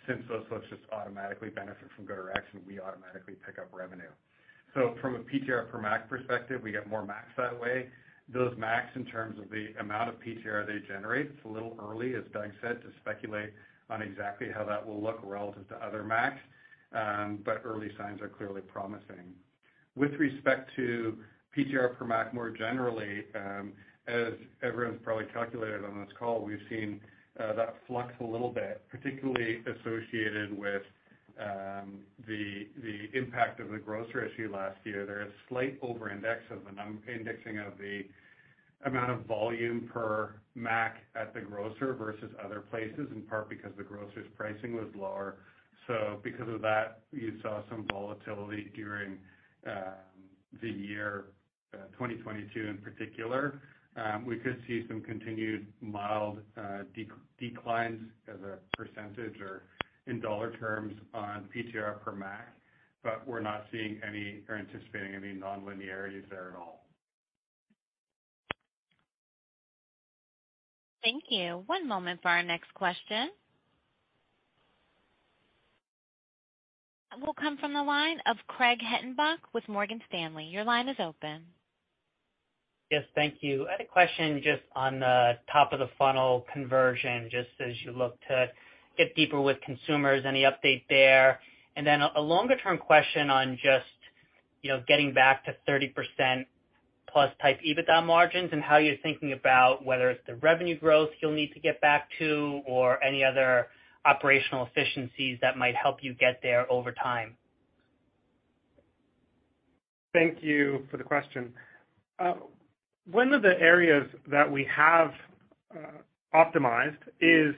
since those folks just automatically benefit from GoodRx and we automatically pick up revenue. So from a P T R per M A C perspective, we get more M A Cs that way. those MACs in terms of the amount of P T R they generate. It's a little early, as Doug said, to speculate on exactly how that will look relative to other MACs, um, but early signs are clearly promising. With respect to P T R per MAC more generally, um, as everyone's probably calculated on this call, we've seen uh, that flux a little bit, particularly associated with um, the the impact of the grocer issue last year. There is slight over-index of the num- indexing of the amount of volume per MAC at the grocer versus other places, in part because the grocer's pricing was lower. So because of that, you saw some volatility during uh, the year uh, twenty twenty-two in particular. Um, we could see some continued mild uh, dec- declines as a percentage or in dollar terms on P T R per MAC, but we're not seeing any or anticipating any non-linearities there at all. Thank you. One moment for our next question. We'll come from the line of Craig Hettenbach with Morgan Stanley. Your line is open. Yes, thank you. I had a question just on the top of the funnel conversion, just as you look to get deeper with consumers, any update there? And then a longer-term question on just, you know, getting back to thirty percent plus type EBITDA margins and how you're thinking about whether it's the revenue growth you'll need to get back to or any other operational efficiencies that might help you get there over time. Thank you for the question. Uh, One of the areas that we have uh, optimized is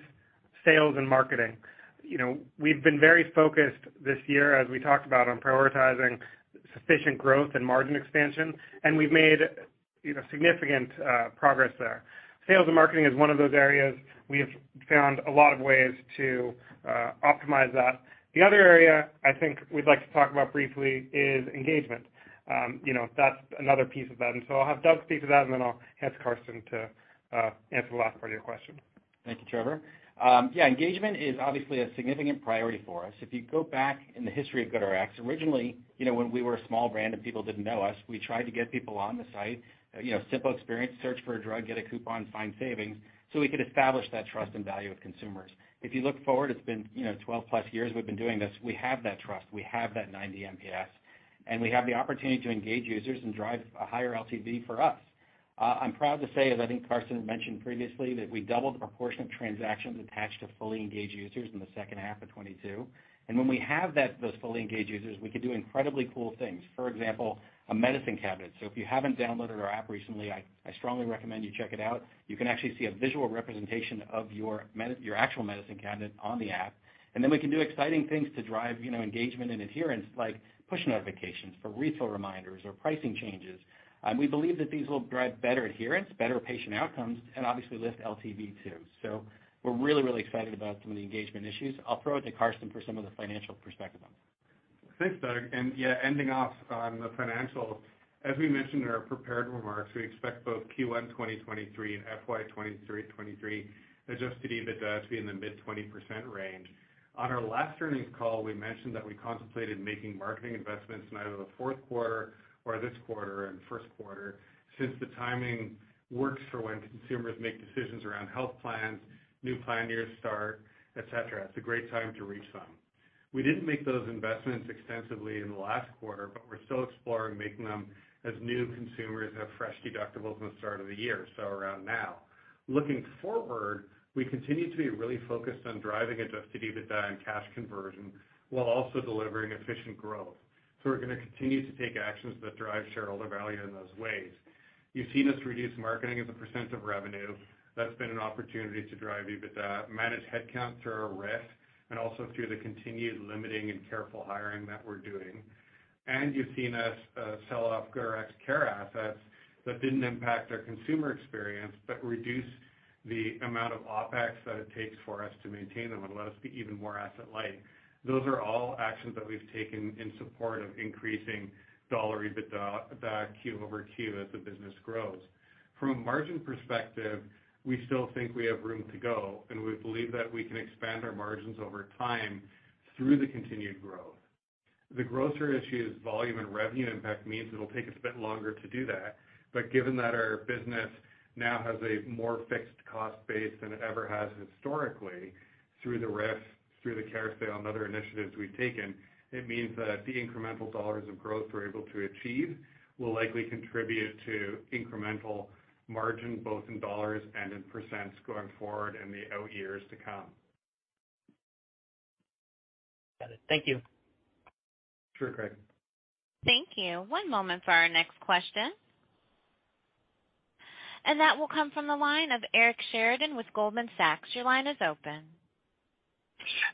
sales and marketing. You know, we've been very focused this year, as we talked about, on prioritizing sufficient growth and margin expansion, and we've made, you know, significant uh, progress there. Sales and marketing is one of those areas we have found a lot of ways to uh, optimize that. The other area I think we'd like to talk about briefly is engagement. Um, you know, that's another piece of that. And so I'll have Doug speak to that, and then I'll hand to Carson to uh, answer the last part of your question. Thank you, Trevor. Um, yeah, engagement is obviously a significant priority for us. If you go back in the history of GoodRx, originally, you know, when we were a small brand and people didn't know us, we tried to get people on the site, uh, you know, simple experience, search for a drug, get a coupon, find savings, so we could establish that trust and value with consumers. If you look forward, it's been, you know, twelve plus years we've been doing this. We have that trust. We have that ninety M P S. And we have the opportunity to engage users and drive a higher L T V for us. Uh, I'm proud to say, as I think Carson mentioned previously, that we doubled the proportion of transactions attached to fully engaged users in the second half of twenty-two. And when we have that, those fully engaged users, we can do incredibly cool things. For example, a medicine cabinet. So if you haven't downloaded our app recently, I, I strongly recommend you check it out. You can actually see a visual representation of your med- your actual medicine cabinet on the app. And then we can do exciting things to drive, you know, engagement and adherence, like push notifications for refill reminders or pricing changes. Um, we believe that these will drive better adherence, better patient outcomes, and obviously lift L T V too. So we're really, really excited about some of the engagement issues. I'll throw it to Carson for some of the financial perspective on it. Thanks, Doug. And yeah, ending off on the financials, as we mentioned in our prepared remarks, we expect both Q one twenty twenty-three and F Y twenty-three twenty-three adjusted EBITDA to be in the mid twenty percent range. On our last earnings call, we mentioned that we contemplated making marketing investments in either the fourth quarter or this quarter and first quarter, since the timing works for when consumers make decisions around health plans, new plan years start, et cetera. It's a great time to reach them. We didn't make those investments extensively in the last quarter, but we're still exploring making them as new consumers have fresh deductibles in the start of the year, so around now. Looking forward, we continue to be really focused on driving adjusted EBITDA and cash conversion while also delivering efficient growth. So we're going to continue to take actions that drive shareholder value in those ways. You've seen us reduce marketing as a percent of revenue. That's been an opportunity to drive EBITDA, manage headcount through our R I F, and also through the continued limiting and careful hiring that we're doing. And you've seen us uh, sell off GoodRx Care assets that didn't impact our consumer experience but reduce the amount of OPEX that it takes for us to maintain them and let us be even more asset-light. Those are all actions that we've taken in support of increasing dollar EBITDA Q over Q as the business grows. From a margin perspective, we still think we have room to go, and we believe that we can expand our margins over time through the continued growth. The grocer issues, volume, and revenue impact means it'll take us a bit longer to do that, But given that our business now has a more fixed cost base than it ever has historically through the R I F, through the care sale and other initiatives we've taken, it means that the incremental dollars of growth we're able to achieve will likely contribute to incremental margin, both in dollars and in percents going forward in the out years to come. Got it. Thank you. Sure, Craig. Thank you. One moment for our next question. And that will come from the line of Eric Sheridan with Goldman Sachs. Your line is open.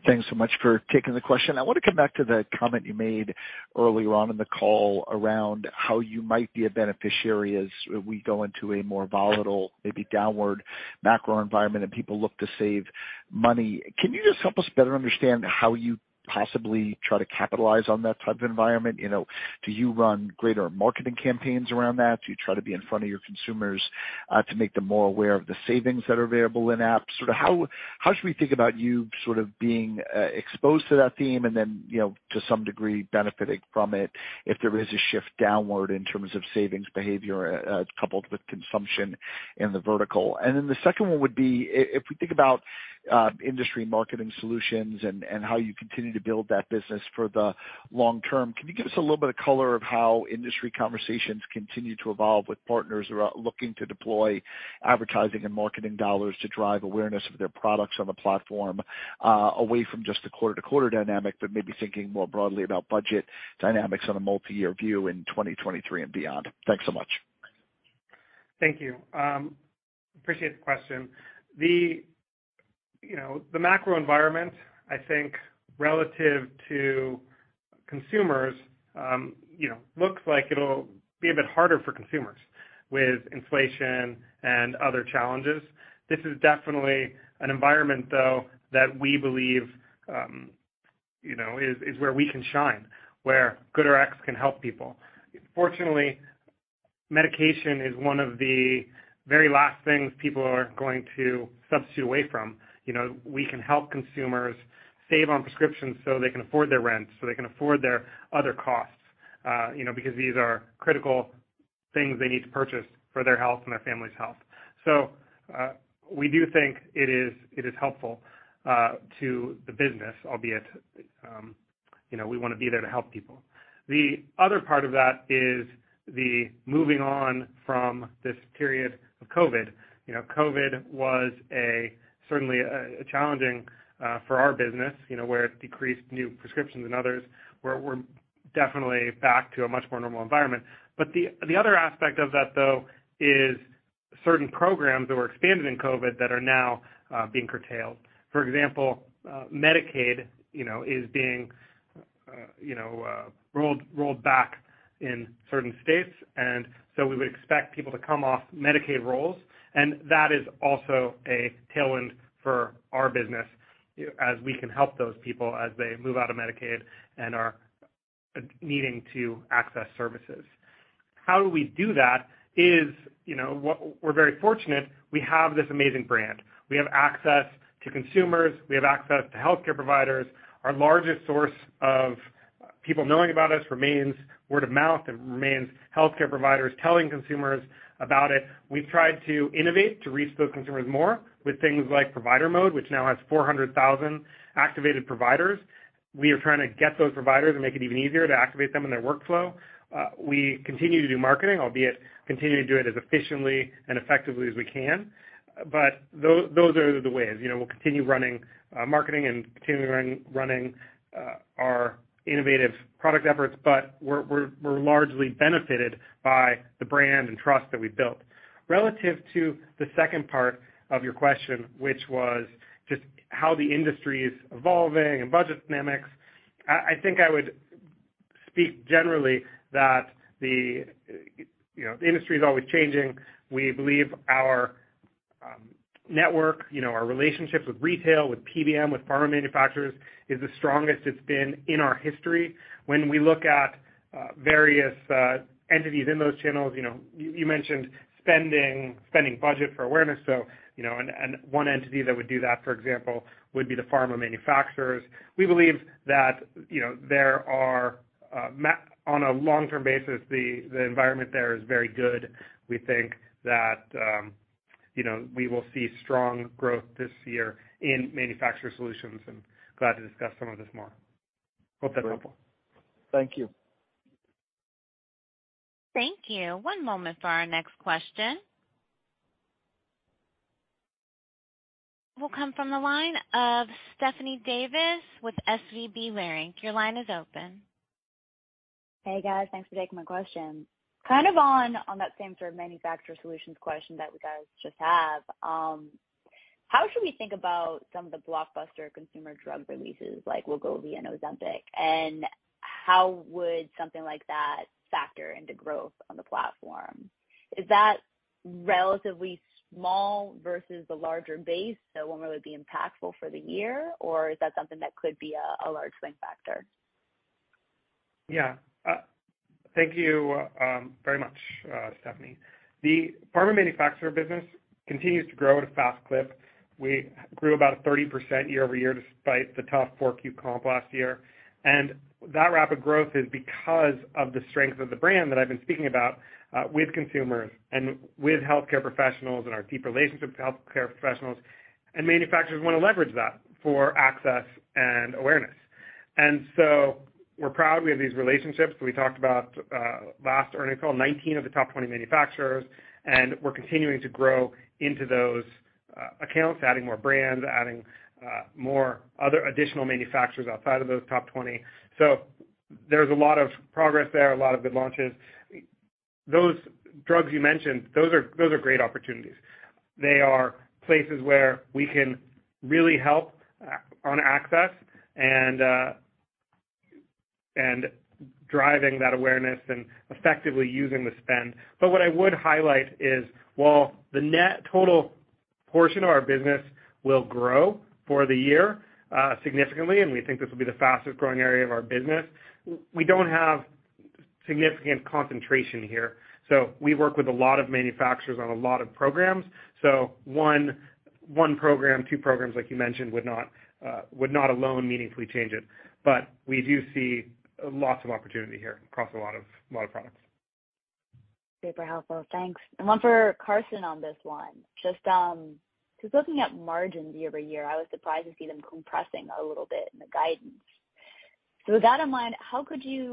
Thanks so much for taking the question. I want to come back to the comment you made earlier on in the call around how you might be a beneficiary as we go into a more volatile, maybe downward macro environment and people look to save money. Can you just help us better understand how you possibly try to capitalize on that type of environment? You know, do you run greater marketing campaigns around that? Do you try to be in front of your consumers uh, to make them more aware of the savings that are available in apps? Sort of how how should we think about you sort of being uh, exposed to that theme and then, you know, to some degree benefiting from it if there is a shift downward in terms of savings behavior uh, coupled with consumption in the vertical? And then the second one would be if we think about uh, industry marketing solutions and, and how you continue to build that business for the long term. Can you give us a little bit of color of how industry conversations continue to evolve with partners who are looking to deploy advertising and marketing dollars to drive awareness of their products on the platform uh, away from just the quarter-to-quarter dynamic, but maybe thinking more broadly about budget dynamics on a multi-year view in twenty twenty-three and beyond? Thanks so much. Thank you. Um, appreciate the question. The, you know, the macro environment, I think, relative to consumers, um, you know, looks like it'll be a bit harder for consumers with inflation and other challenges. This is definitely an environment, though, that we believe, um, you know, is, is where we can shine, where GoodRx can help people. Fortunately, medication is one of the very last things people are going to substitute away from. You know, we can help consumers save on prescriptions so they can afford their rent, so they can afford their other costs, uh, you know, because these are critical things they need to purchase for their health and their family's health. So uh, we do think it is it is helpful uh, to the business, albeit, um, you know, we want to be there to help people. The other part of that is the moving on from this period of COVID. You know, COVID was a certainly a, a challenging Uh, for our business, you know, where it decreased new prescriptions and others, we're, we're definitely back to a much more normal environment. But the the other aspect of that, though, is certain programs that were expanded in COVID that are now uh, being curtailed. For example, uh, Medicaid, you know, is being, uh, you know, uh, rolled rolled back in certain states, and so we would expect people to come off Medicaid rolls, and that is also a tailwind for our business, as we can help those people as they move out of Medicaid and are needing to access services. How do we do that is, you know, what, we're very fortunate. We have this amazing brand. We have access to consumers. We have access to healthcare providers. Our largest source of people knowing about us remains word of mouth. It remains healthcare providers telling consumers about it. We've tried to innovate to reach those consumers more with things like Provider Mode, which now has four hundred thousand activated providers. We are trying to get those providers and make it even easier to activate them in their workflow. Uh, we continue to do marketing, albeit continue to do it as efficiently and effectively as we can. But those, those are the ways. You know, we'll continue running uh, marketing and continue run, running uh, our innovative product efforts, but we're, we're, we're largely benefited by the brand and trust that we built. Relative to the second part of your question, which was just how the industry is evolving and budget dynamics, I, I think I would speak generally that the, you know, the industry is always changing. We believe our um, network, you know, our relationships with retail, with P B M, with pharma manufacturers is the strongest it's been in our history. When we look at uh, various uh, entities in those channels, you know, you, you mentioned spending spending budget for awareness. So, you know, and, and one entity that would do that, for example, would be the pharma manufacturers. We believe that, you know, there are, uh, ma- on a long-term basis, the, the environment there is very good. we think that, um, you know, we will see strong growth this year in manufacturer solutions, and glad to discuss some of this more. Hope that's helpful. Thank you. Thank you. One moment for our next question. Will come from the line of Stephanie Davis with S V B Leerink. Your line is open. Hey, guys. Thanks for taking my question. Kind of on, on that same sort of manufacturer solutions question that we guys just have, um, how should we think about some of the blockbuster consumer drug releases like Wegovy and Ozempic, and how would something like that factor into growth on the platform? Is that relatively small versus the larger base, so it won't really be impactful for the year, or is that something that could be a, a large swing factor? Yeah. Uh, thank you um, very much, uh, Stephanie. The pharma manufacturer business continues to grow at a fast clip. We grew about thirty percent year over year despite the tough four Q comp last year. And that rapid growth is because of the strength of the brand that I've been speaking about uh, with consumers and with healthcare professionals, and our deep relationship with healthcare professionals. And manufacturers want to leverage that for access and awareness. And so we're proud we have these relationships that we talked about uh, last earnings call, nineteen of the top twenty manufacturers, and we're continuing to grow into those uh, accounts, adding more brands, adding Uh, more other additional manufacturers outside of those top twenty. So there's a lot of progress there, a lot of good launches. Those drugs you mentioned, those are those are great opportunities. They are places where we can really help on access and uh, and driving that awareness and effectively using the spend. But what I would highlight is, while the net total portion of our business will grow for the year uh, significantly, and we think this will be the fastest growing area of our business, we don't have significant concentration here. So we work with a lot of manufacturers on a lot of programs. So one one program, two programs, like you mentioned, would not uh, would not alone meaningfully change it. But we do see lots of opportunity here across a lot of a lot of products. Super helpful, thanks. And one for Carson on this one. Just um. Because looking at margins year over year, I was surprised to see them compressing a little bit in the guidance. So with that in mind, how could you,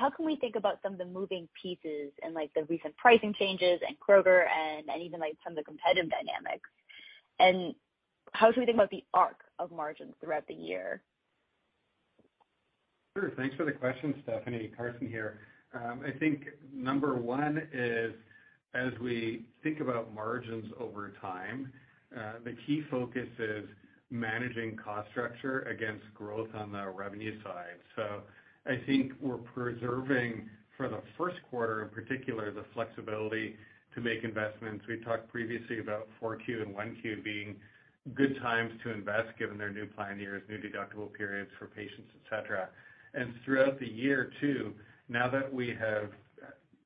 how can we think about some of the moving pieces and like the recent pricing changes and Kroger and, and even like some of the competitive dynamics? And how should we think about the arc of margins throughout the year? Sure. Thanks for the question, Stephanie. Carson here. Um, I think number one is, as we think about margins over time, Uh, the key focus is managing cost structure against growth on the revenue side. So I think we're preserving, for the first quarter in particular, the flexibility to make investments. We talked previously about four Q and one Q being good times to invest given their new plan years, new deductible periods for patients, et cetera. And throughout the year, too, now that we have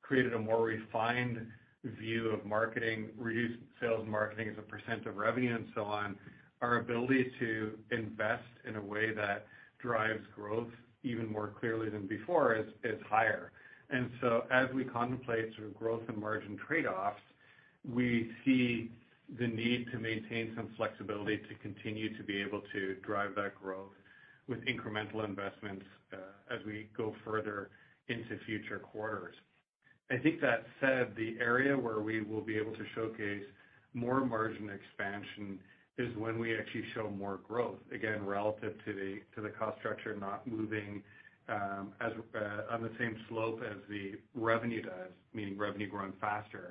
created a more refined view of marketing, reduced sales and marketing as a percent of revenue and so on, our ability to invest in a way that drives growth even more clearly than before is, is higher. And so as we contemplate sort of growth and margin trade-offs, we see the need to maintain some flexibility to continue to be able to drive that growth with incremental investments uh, as we go further into future quarters. I think that said, the area where we will be able to showcase more margin expansion is when we actually show more growth, again, relative to the to the cost structure not moving um, as uh, on the same slope as the revenue does, meaning revenue growing faster.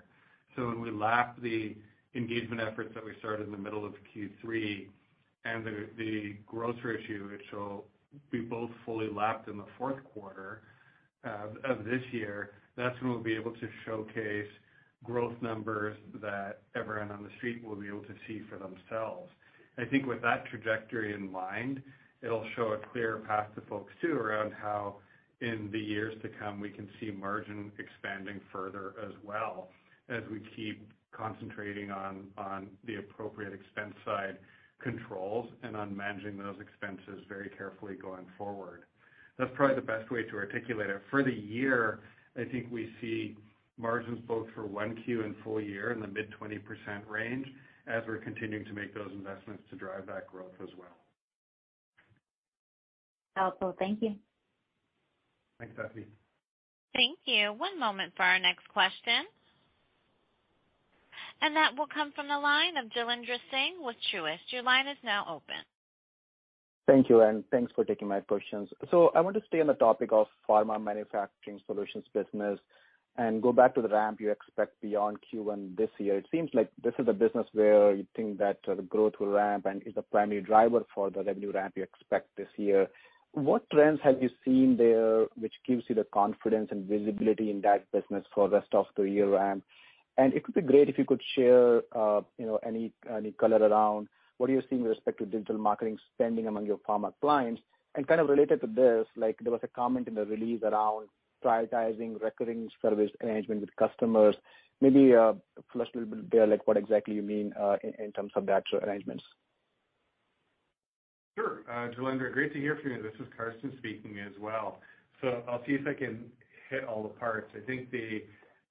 So when we lap the engagement efforts that we started in the middle of Q three and the, the grocer issue, which will be both fully lapped in the fourth quarter uh, of this year, that's when we'll be able to showcase growth numbers that everyone on the street will be able to see for themselves. I think with that trajectory in mind, it'll show a clear path to folks too around how in the years to come we can see margin expanding further as well, as we keep concentrating on, on the appropriate expense side controls and on managing those expenses very carefully going forward. That's probably the best way to articulate it. For the year, I think we see margins both for one Q and full year in the mid twenty percent range as we're continuing to make those investments to drive that growth as well. Helpful. Thank you. Thanks, Stephanie. Thank you. One moment for our next question. And that will come from the line of Jailendra Singh with Truist. Your line is now open. Thank you, and thanks for taking my questions. So I want to stay on the topic of pharma manufacturing solutions business and go back to the ramp you expect beyond Q one this year. It seems like this is a business where you think that uh, the growth will ramp and is the primary driver for the revenue ramp you expect this year. What trends have you seen there which gives you the confidence and visibility in that business for the rest of the year ramp? And it would be great if you could share, uh, you know, any any color around what are you seeing with respect to digital marketing spending among your pharma clients. And kind of related to this, like there was a comment in the release around prioritizing recurring service arrangement with customers. Maybe uh, flush a little bit there, like what exactly you mean uh, in, in terms of that arrangements. Sure, uh, Jailendra, great to hear from you. This is Carson speaking as well. So I'll see if I can hit all the parts. I think the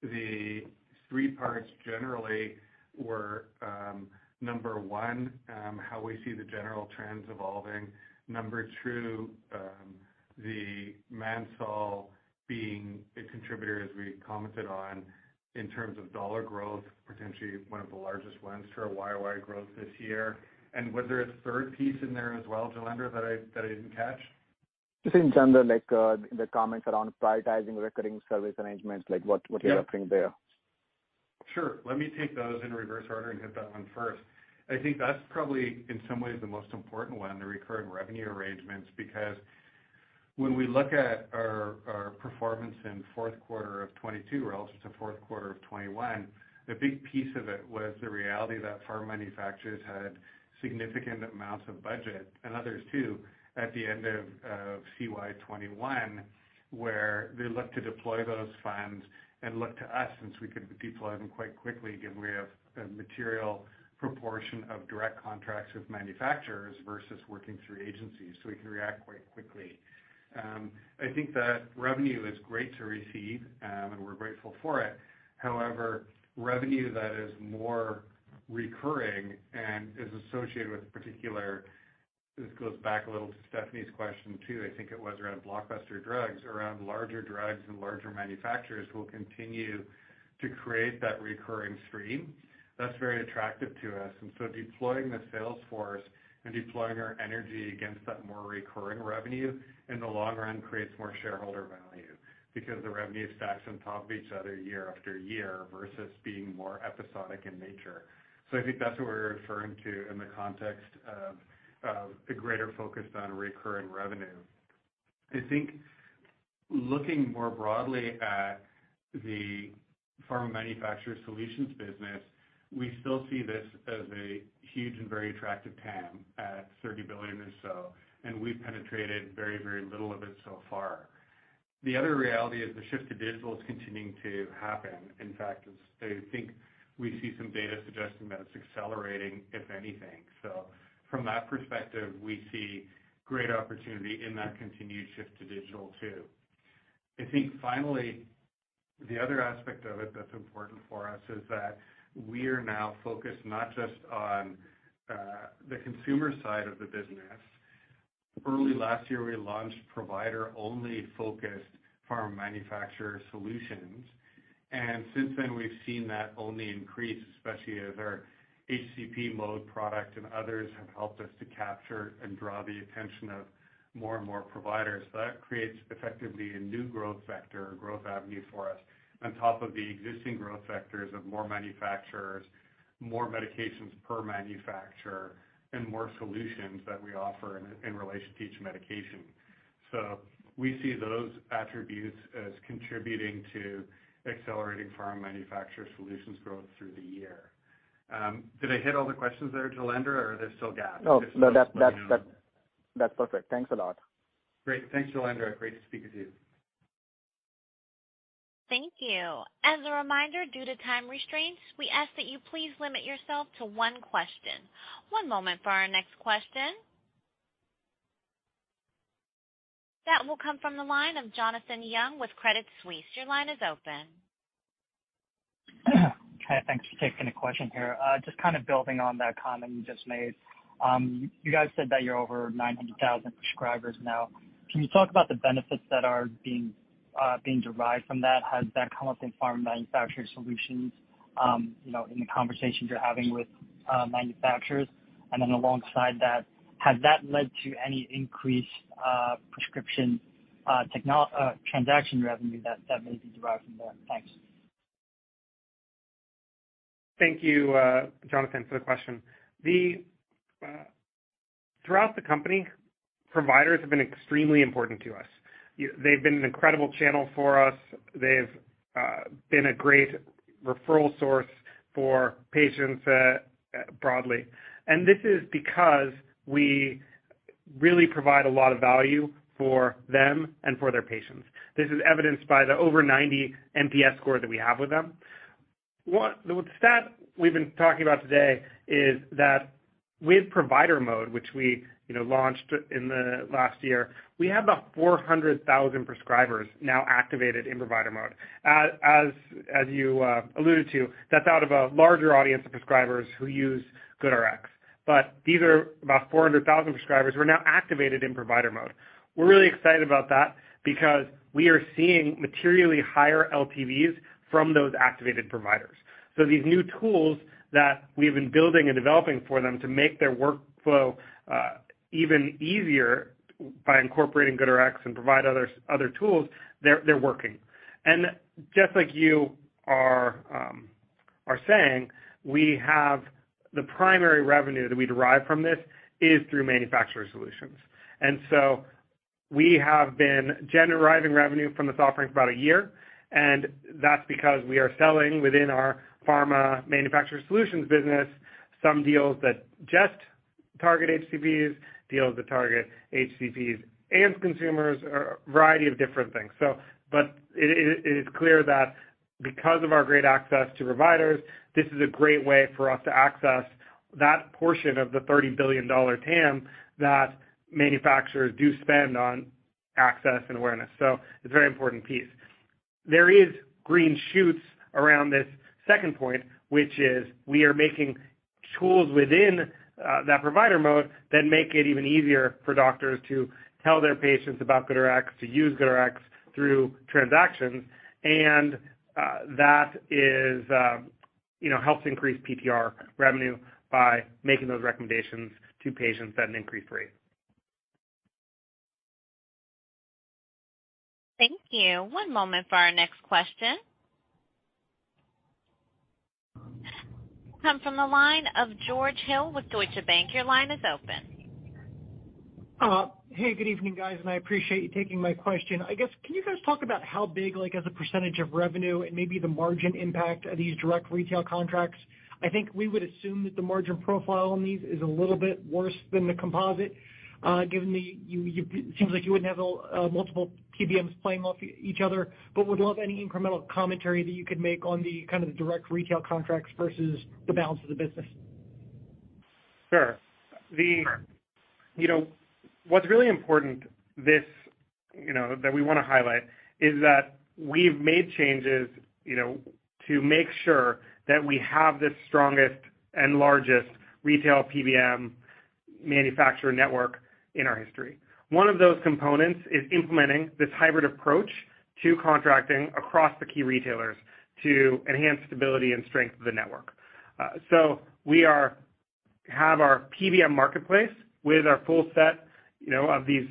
the three parts generally were um, number one, um, how we see the general trends evolving. Number two, um, the Mansol being a contributor, as we commented on, in terms of dollar growth, potentially one of the largest ones for a Y O Y growth this year. And was there a third piece in there as well, Jailendra, that I that I didn't catch? Just in general, like uh, the comments around prioritizing recurring service arrangements, like what, what you're referring there. Sure. Let me take those in reverse order and hit that one first. I think that's probably in some ways the most important one, the recurring revenue arrangements, because when we look at our, our performance in fourth quarter of twenty-two relative to fourth quarter of twenty-one, a big piece of it was the reality that pharma manufacturers had significant amounts of budget, and others too, at the end of, of C Y twenty-one, where they looked to deploy those funds and look to us since we could deploy them quite quickly given we have a material proportion of direct contracts with manufacturers versus working through agencies, so we can react quite quickly. Um, I think that revenue is great to receive, um, and we're grateful for it. However, revenue that is more recurring and is associated with particular, this goes back a little to Stephanie's question too, I think it was around blockbuster drugs, around larger drugs and larger manufacturers will continue to create that recurring stream. That's very attractive to us. And so deploying the sales force and deploying our energy against that more recurring revenue in the long run creates more shareholder value because the revenue stacks on top of each other year after year versus being more episodic in nature. So I think that's what we're referring to in the context of Uh, a greater focus on recurring revenue. I think looking more broadly at the pharma manufacturer solutions business, we still see this as a huge and very attractive T A M at thirty billion dollars or so, and we've penetrated very, very little of it so far. The other reality is the shift to digital is continuing to happen. In fact, it's, I think we see some data suggesting that it's accelerating, if anything. So from that perspective, we see great opportunity in that continued shift to digital too. I think finally, the other aspect of it that's important for us is that we are now focused not just on uh, the consumer side of the business. Early last year, we launched provider-only focused pharma manufacturer solutions. And since then, we've seen that only increase, especially as our H C P mode product and others have helped us to capture and draw the attention of more and more providers. So that creates effectively a new growth vector, a growth avenue for us, on top of the existing growth vectors of more manufacturers, more medications per manufacturer, and more solutions that we offer in, in relation to each medication. So we see those attributes as contributing to accelerating pharma manufacturer solutions growth through the year. Um, did I hit all the questions there, Jailendra, or are there still gaps? No, no that, that, that, that's perfect. Thanks a lot. Great. Thanks, Jailendra. Great to speak with you. Thank you. As a reminder, due to time restraints, we ask that you please limit yourself to one question. One moment for our next question. That will come from the line of Jonathan Young with Credit Suisse. Your line is open. Okay, thanks for taking the question here. Uh, just kind of building on that comment you just made. Um, you guys said that you're over nine hundred thousand prescribers now. Can you talk about the benefits that are being uh, being derived from that? Has that come up in pharma manufacturer solutions, um, you know, in the conversations you're having with uh, manufacturers? And then alongside that, has that led to any increased uh, prescription uh, technolo- uh, transaction revenue that, that may be derived from there? Thanks. Thank you, uh, Jonathan, for the question. The uh, throughout the company, providers have been extremely important to us. You, they've been an incredible channel for us. They've uh, been a great referral source for patients uh, broadly. And this is because we really provide a lot of value for them and for their patients. This is evidenced by the over ninety N P S score that we have with them. What the stat we've been talking about today is that with provider mode, which we you know launched in the last year, we have about four hundred thousand prescribers now activated in provider mode. As as, as you uh, alluded to, that's out of a larger audience of prescribers who use GoodRx. But these are about four hundred thousand prescribers who are now activated in provider mode. We're really excited about that because we are seeing materially higher L T Vs from those activated providers. So these new tools that we've been building and developing for them to make their workflow uh, even easier by incorporating GoodRx and provide other other tools, they're they're working. And just like you are um, are saying, we have the primary revenue that we derive from this is through manufacturer solutions. And so we have been generating revenue from this offering for about a year. And that's because we are selling within our pharma manufacturer solutions business some deals that just target H C Ps, deals that target H C Ps and consumers, or a variety of different things. So, but it, it is clear that because of our great access to providers, this is a great way for us to access that portion of the thirty billion dollars T A M that manufacturers do spend on access and awareness. So it's a very important piece. There is green shoots around this second point, which is we are making tools within uh, that provider mode that make it even easier for doctors to tell their patients about GoodRx, to use GoodRx through transactions, and uh, that is, um, you know, helps increase P T R revenue by making those recommendations to patients at an increased rate. Thank you. One moment for our next question. Come from the line of George Hill with Deutsche Bank. Your line is open. Uh, hey, good evening, guys, and I appreciate you taking my question. I guess, can you guys talk about how big, like, as a percentage of revenue and maybe the margin impact of these direct retail contracts? I think we would assume that the margin profile on these is a little bit worse than the composite. Uh, given the, you, you, it seems like you wouldn't have uh, multiple T B Ms playing off each other, but would love any incremental commentary that you could make on the kind of the direct retail contracts versus the balance of the business. Sure. The, you know, what's really important this, you know, that we want to highlight is that we've made changes, you know, to make sure that we have the strongest and largest retail P B M manufacturer network in our history. One of those components is implementing this hybrid approach to contracting across the key retailers to enhance stability and strength of the network. Uh, so we are have our P B M marketplace with our full set, you know, of these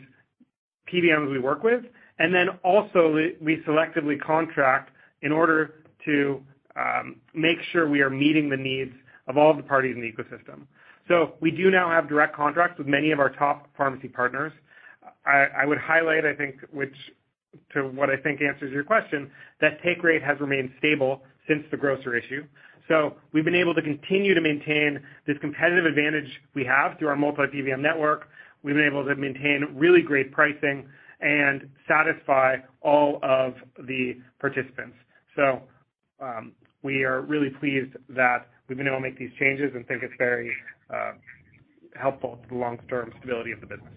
P B Ms we work with, and then also we selectively contract in order to um, make sure we are meeting the needs of all of the parties in the ecosystem. So we do now have direct contracts with many of our top pharmacy partners. I, I would highlight, I think, which to what I think answers your question, that take rate has remained stable since the grocer issue. So we've been able to continue to maintain this competitive advantage we have through our multi-P B M network. We've been able to maintain really great pricing and satisfy all of the participants. So um, we are really pleased that we've been able to make these changes and think it's very uh, helpful to the long-term stability of the business.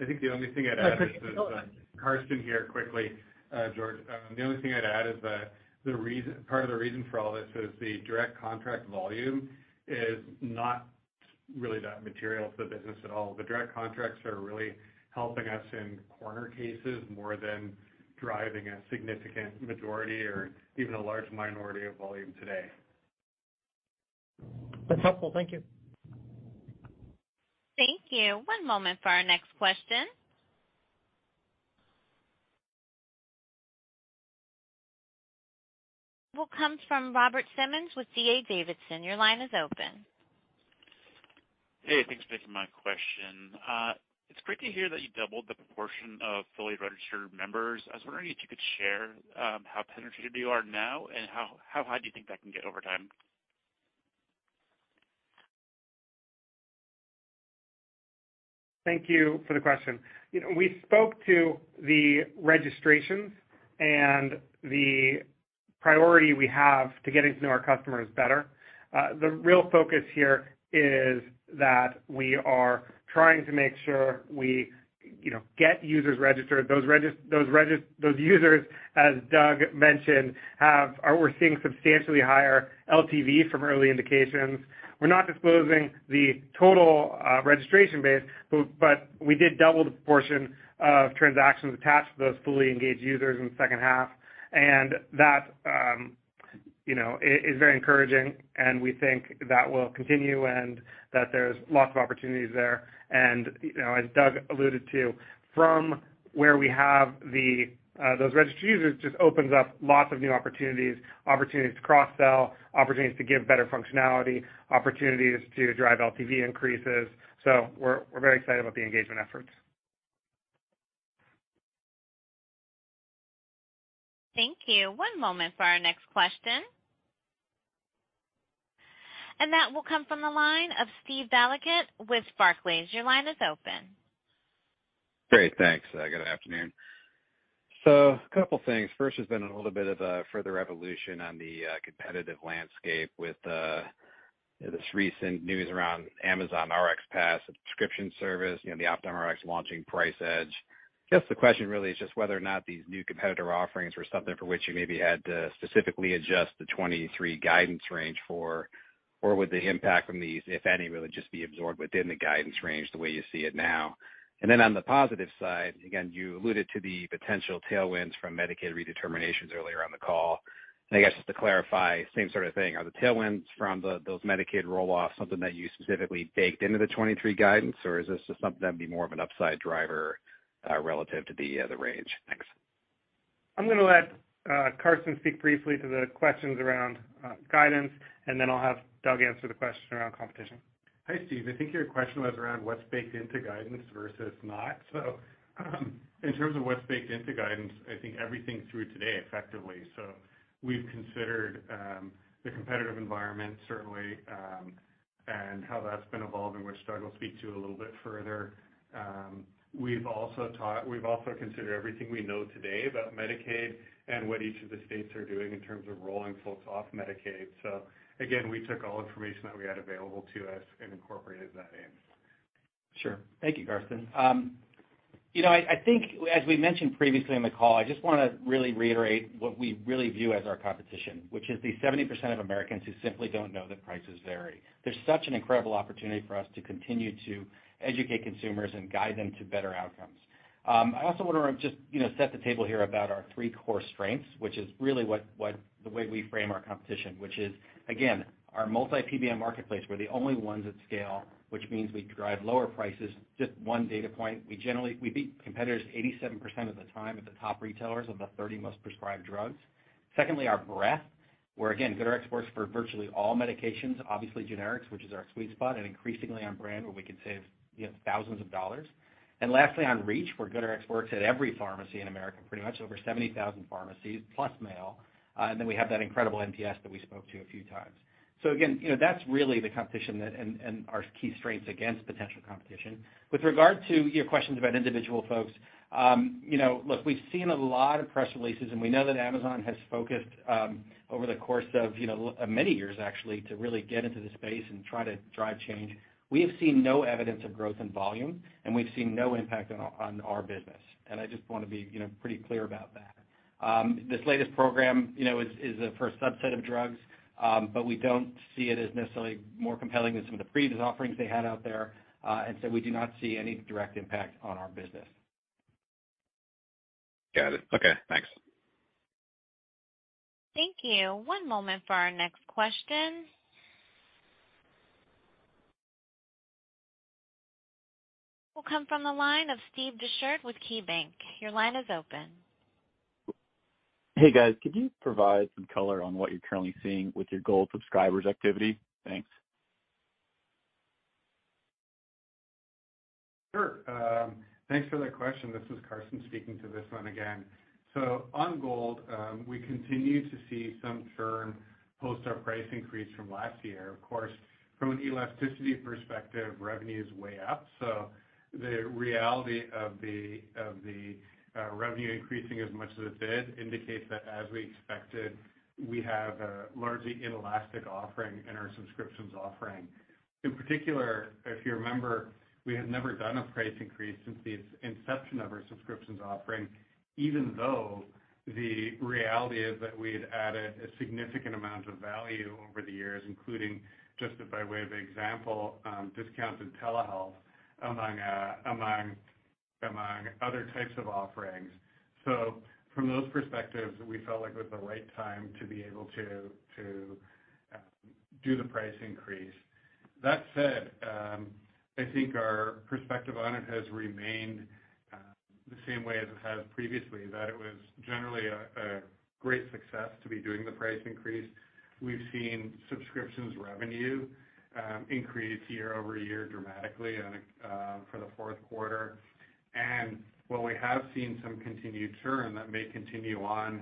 I think the only thing I'd add is, is uh, Carson here quickly, uh, George. Um, the only thing I'd add is that the reason, part of the reason for all this is the direct contract volume is not really that material to the business at all. The direct contracts are really helping us in corner cases more than driving a significant majority or even a large minority of volume today. That's helpful. Thank you. Thank you. One moment for our next question. Will comes from Robert Simmons with D A Davidson. Your line is open. Hey, thanks for taking my question. Uh, it's great to hear that you doubled the proportion of fully registered members. I was wondering if you could share um, how penetrated you are now and how, how high do you think that can get over time? Thank you for the question. You know, we spoke to the registrations and the priority we have to getting to know our customers better. Uh, the real focus here is that we are trying to make sure we, you know, get users registered. Those regist- those regist- those users, as Doug mentioned, have are we're seeing substantially higher L T V from early indications. We're not disclosing the total uh, registration base, but, but we did double the proportion of transactions attached to those fully engaged users in the second half. And that, um, you know, is very encouraging, and we think that will continue and that there's lots of opportunities there. And, you know, as Doug alluded to, from where we have the uh, those registered users just opens up lots of new opportunities, opportunities to cross-sell, opportunities to give better functionality, opportunities to drive L T V increases. So we're we're very excited about the engagement efforts. Thank you. One moment for our next question. And that will come from the line of Steve Valiquette with Barclays. Your line is open. Great. Thanks. Uh, good afternoon. So a couple things. First, there's been a little bit of a further evolution on the uh, competitive landscape with uh, this recent news around Amazon R X Pass, a subscription service, you know, the OptumRx launching Price Edge. I guess the question really is just whether or not these new competitor offerings were something for which you maybe had to specifically adjust the twenty-three guidance range for, or would the impact from these, if any, really just be absorbed within the guidance range the way you see it now? And then on the positive side, again, you alluded to the potential tailwinds from Medicaid redeterminations earlier on the call. And I guess just to clarify, same sort of thing. Are the tailwinds from the, those Medicaid roll-offs something that you specifically baked into the twenty-three guidance, or is this just something that would be more of an upside driver Uh, relative to the uh, the range? Thanks. I'm going to let uh, Carson speak briefly to the questions around uh, guidance, and then I'll have Doug answer the question around competition. Hi, Steve. I think your question was around what's baked into guidance versus not. So um, in terms of what's baked into guidance, I think everything through today effectively. So we've considered um, the competitive environment, certainly, um, and how that's been evolving, which Doug will speak to a little bit further. Um, We've also taught, we've also considered everything we know today about Medicaid and what each of the states are doing in terms of rolling folks off Medicaid. So again, we took all information that we had available to us and incorporated that in. Sure. Thank you, Carson. Um, you know, I, I think as we mentioned previously in the call, I just want to really reiterate what we really view as our competition, which is the seventy percent of Americans who simply don't know that prices vary. There's such an incredible opportunity for us to continue to educate consumers and guide them to better outcomes. Um, I also want to just, you know, set the table here about our three core strengths, which is really what, what the way we frame our competition, which is, again, our multi-P B M marketplace. We're the only ones at scale, which means we drive lower prices. Just one data point, we generally we beat competitors eighty-seven percent of the time at the top retailers of the thirty most prescribed drugs. Secondly, our breadth, where, again, GoodRx works for virtually all medications, obviously generics, which is our sweet spot, and increasingly on brand, where we can save you know, thousands of dollars. And lastly, on reach, where GoodRx works at every pharmacy in America, pretty much over seventy thousand pharmacies plus mail, uh, and then we have that incredible N P S that we spoke to a few times. So again, you know, that's really the competition that, and, and our key strengths against potential competition. With regard to your questions about individual folks, um, you know, look, we've seen a lot of press releases, and we know that Amazon has focused um, over the course of you know many years actually to really get into the space and try to drive change. We have seen no evidence of growth in volume, and we've seen no impact on, on our business. And I just want to be, you know, pretty clear about that. Um, this latest program, you know, is, is a, for a subset of drugs, um, but we don't see it as necessarily more compelling than some of the previous offerings they had out there, uh, and so we do not see any direct impact on our business. Got it. Okay, thanks. Thank you. One moment for our next question. Will come from the line of Steve Dechert with KeyBanc. Your line is open. Hey, guys. Could you provide some color on what you're currently seeing with your Gold subscribers activity? Thanks. Sure. Um, thanks for that question. This is Carson speaking to this one again. So on Gold, um, we continue to see some churn post our price increase from last year. Of course, from an elasticity perspective, revenue is way up, so the reality of the of the uh, revenue increasing as much as it did indicates that, as we expected, we have a largely inelastic offering in our subscriptions offering. In particular, if you remember, we had never done a price increase since the inception of our subscriptions offering, even though the reality is that we had added a significant amount of value over the years, including, just by way of example, um, discounted telehealth, Among, uh, among among other types of offerings. So from those perspectives, we felt like it was the right time to be able to to uh, do the price increase. That said, um, I think our perspective on it has remained uh, the same way as it has previously, that it was generally a, a great success to be doing the price increase. We've seen subscriptions revenue Um, increase year over year dramatically on, uh, for the fourth quarter. And while we have seen some continued churn that may continue on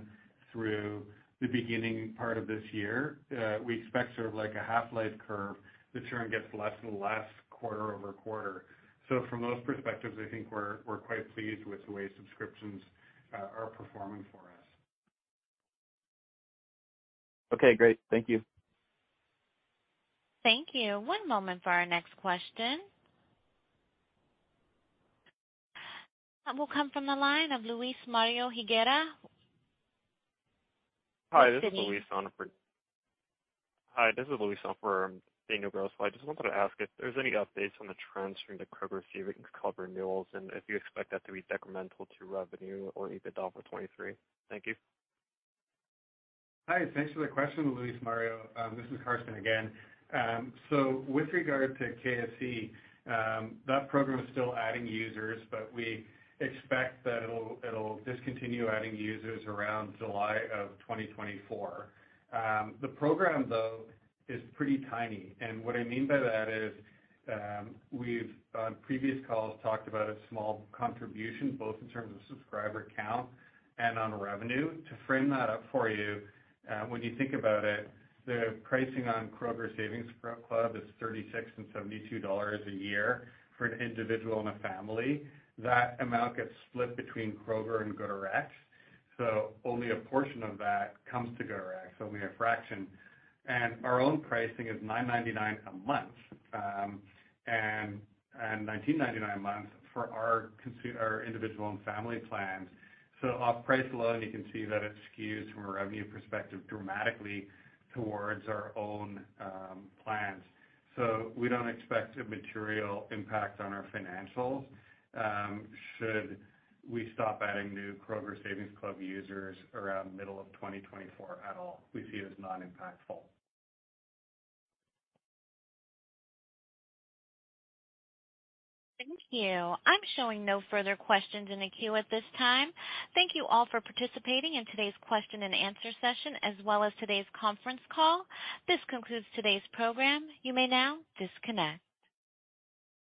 through the beginning part of this year, uh, we expect sort of like a half-life curve. The churn gets less and less quarter over quarter. So from those perspectives, I think we're, we're quite pleased with the way subscriptions uh, are performing for us. Okay, great. Thank you. Thank you. One moment for our next question. That will come from the line of Luis Mario Higuera. Hi, this is Luis on for. Hi, this is Luis on for Daniel Gross. I just wanted to ask if there's any updates on the trends from the Kroger Civic Club renewals, and if you expect that to be detrimental to revenue or EBITDA for twenty-three. Thank you. Hi, thanks for the question, Luis Mario. Um, this is Carson again. Um, so with regard to K F C, um, that program is still adding users, but we expect that it'll, it'll discontinue adding users around July of twenty twenty-four. Um, the program, though, is pretty tiny, and what I mean by that is um, we've, on previous calls, talked about a small contribution, both in terms of subscriber count and on revenue. To frame that up for you, uh, when you think about it, the pricing on Kroger Savings Club is thirty-six dollars and seventy-two cents a year for an individual and a family. That amount gets split between Kroger and GoodRx, so only a portion of that comes to GoodRx, only a fraction. And our own pricing is nine ninety-nine a month um, and and nineteen ninety-nine a month for our our individual and family plans. So off price alone, you can see that it skews from a revenue perspective dramatically towards our own um, plans. So we don't expect a material impact on our financials um, should we stop adding new Kroger Savings Club users around middle of twenty twenty-four at all. We see it as non-impactful. Thank you. I'm showing no further questions in the queue at this time. Thank you all for participating in today's question and answer session, as well as today's conference call. This concludes today's program. You may now disconnect.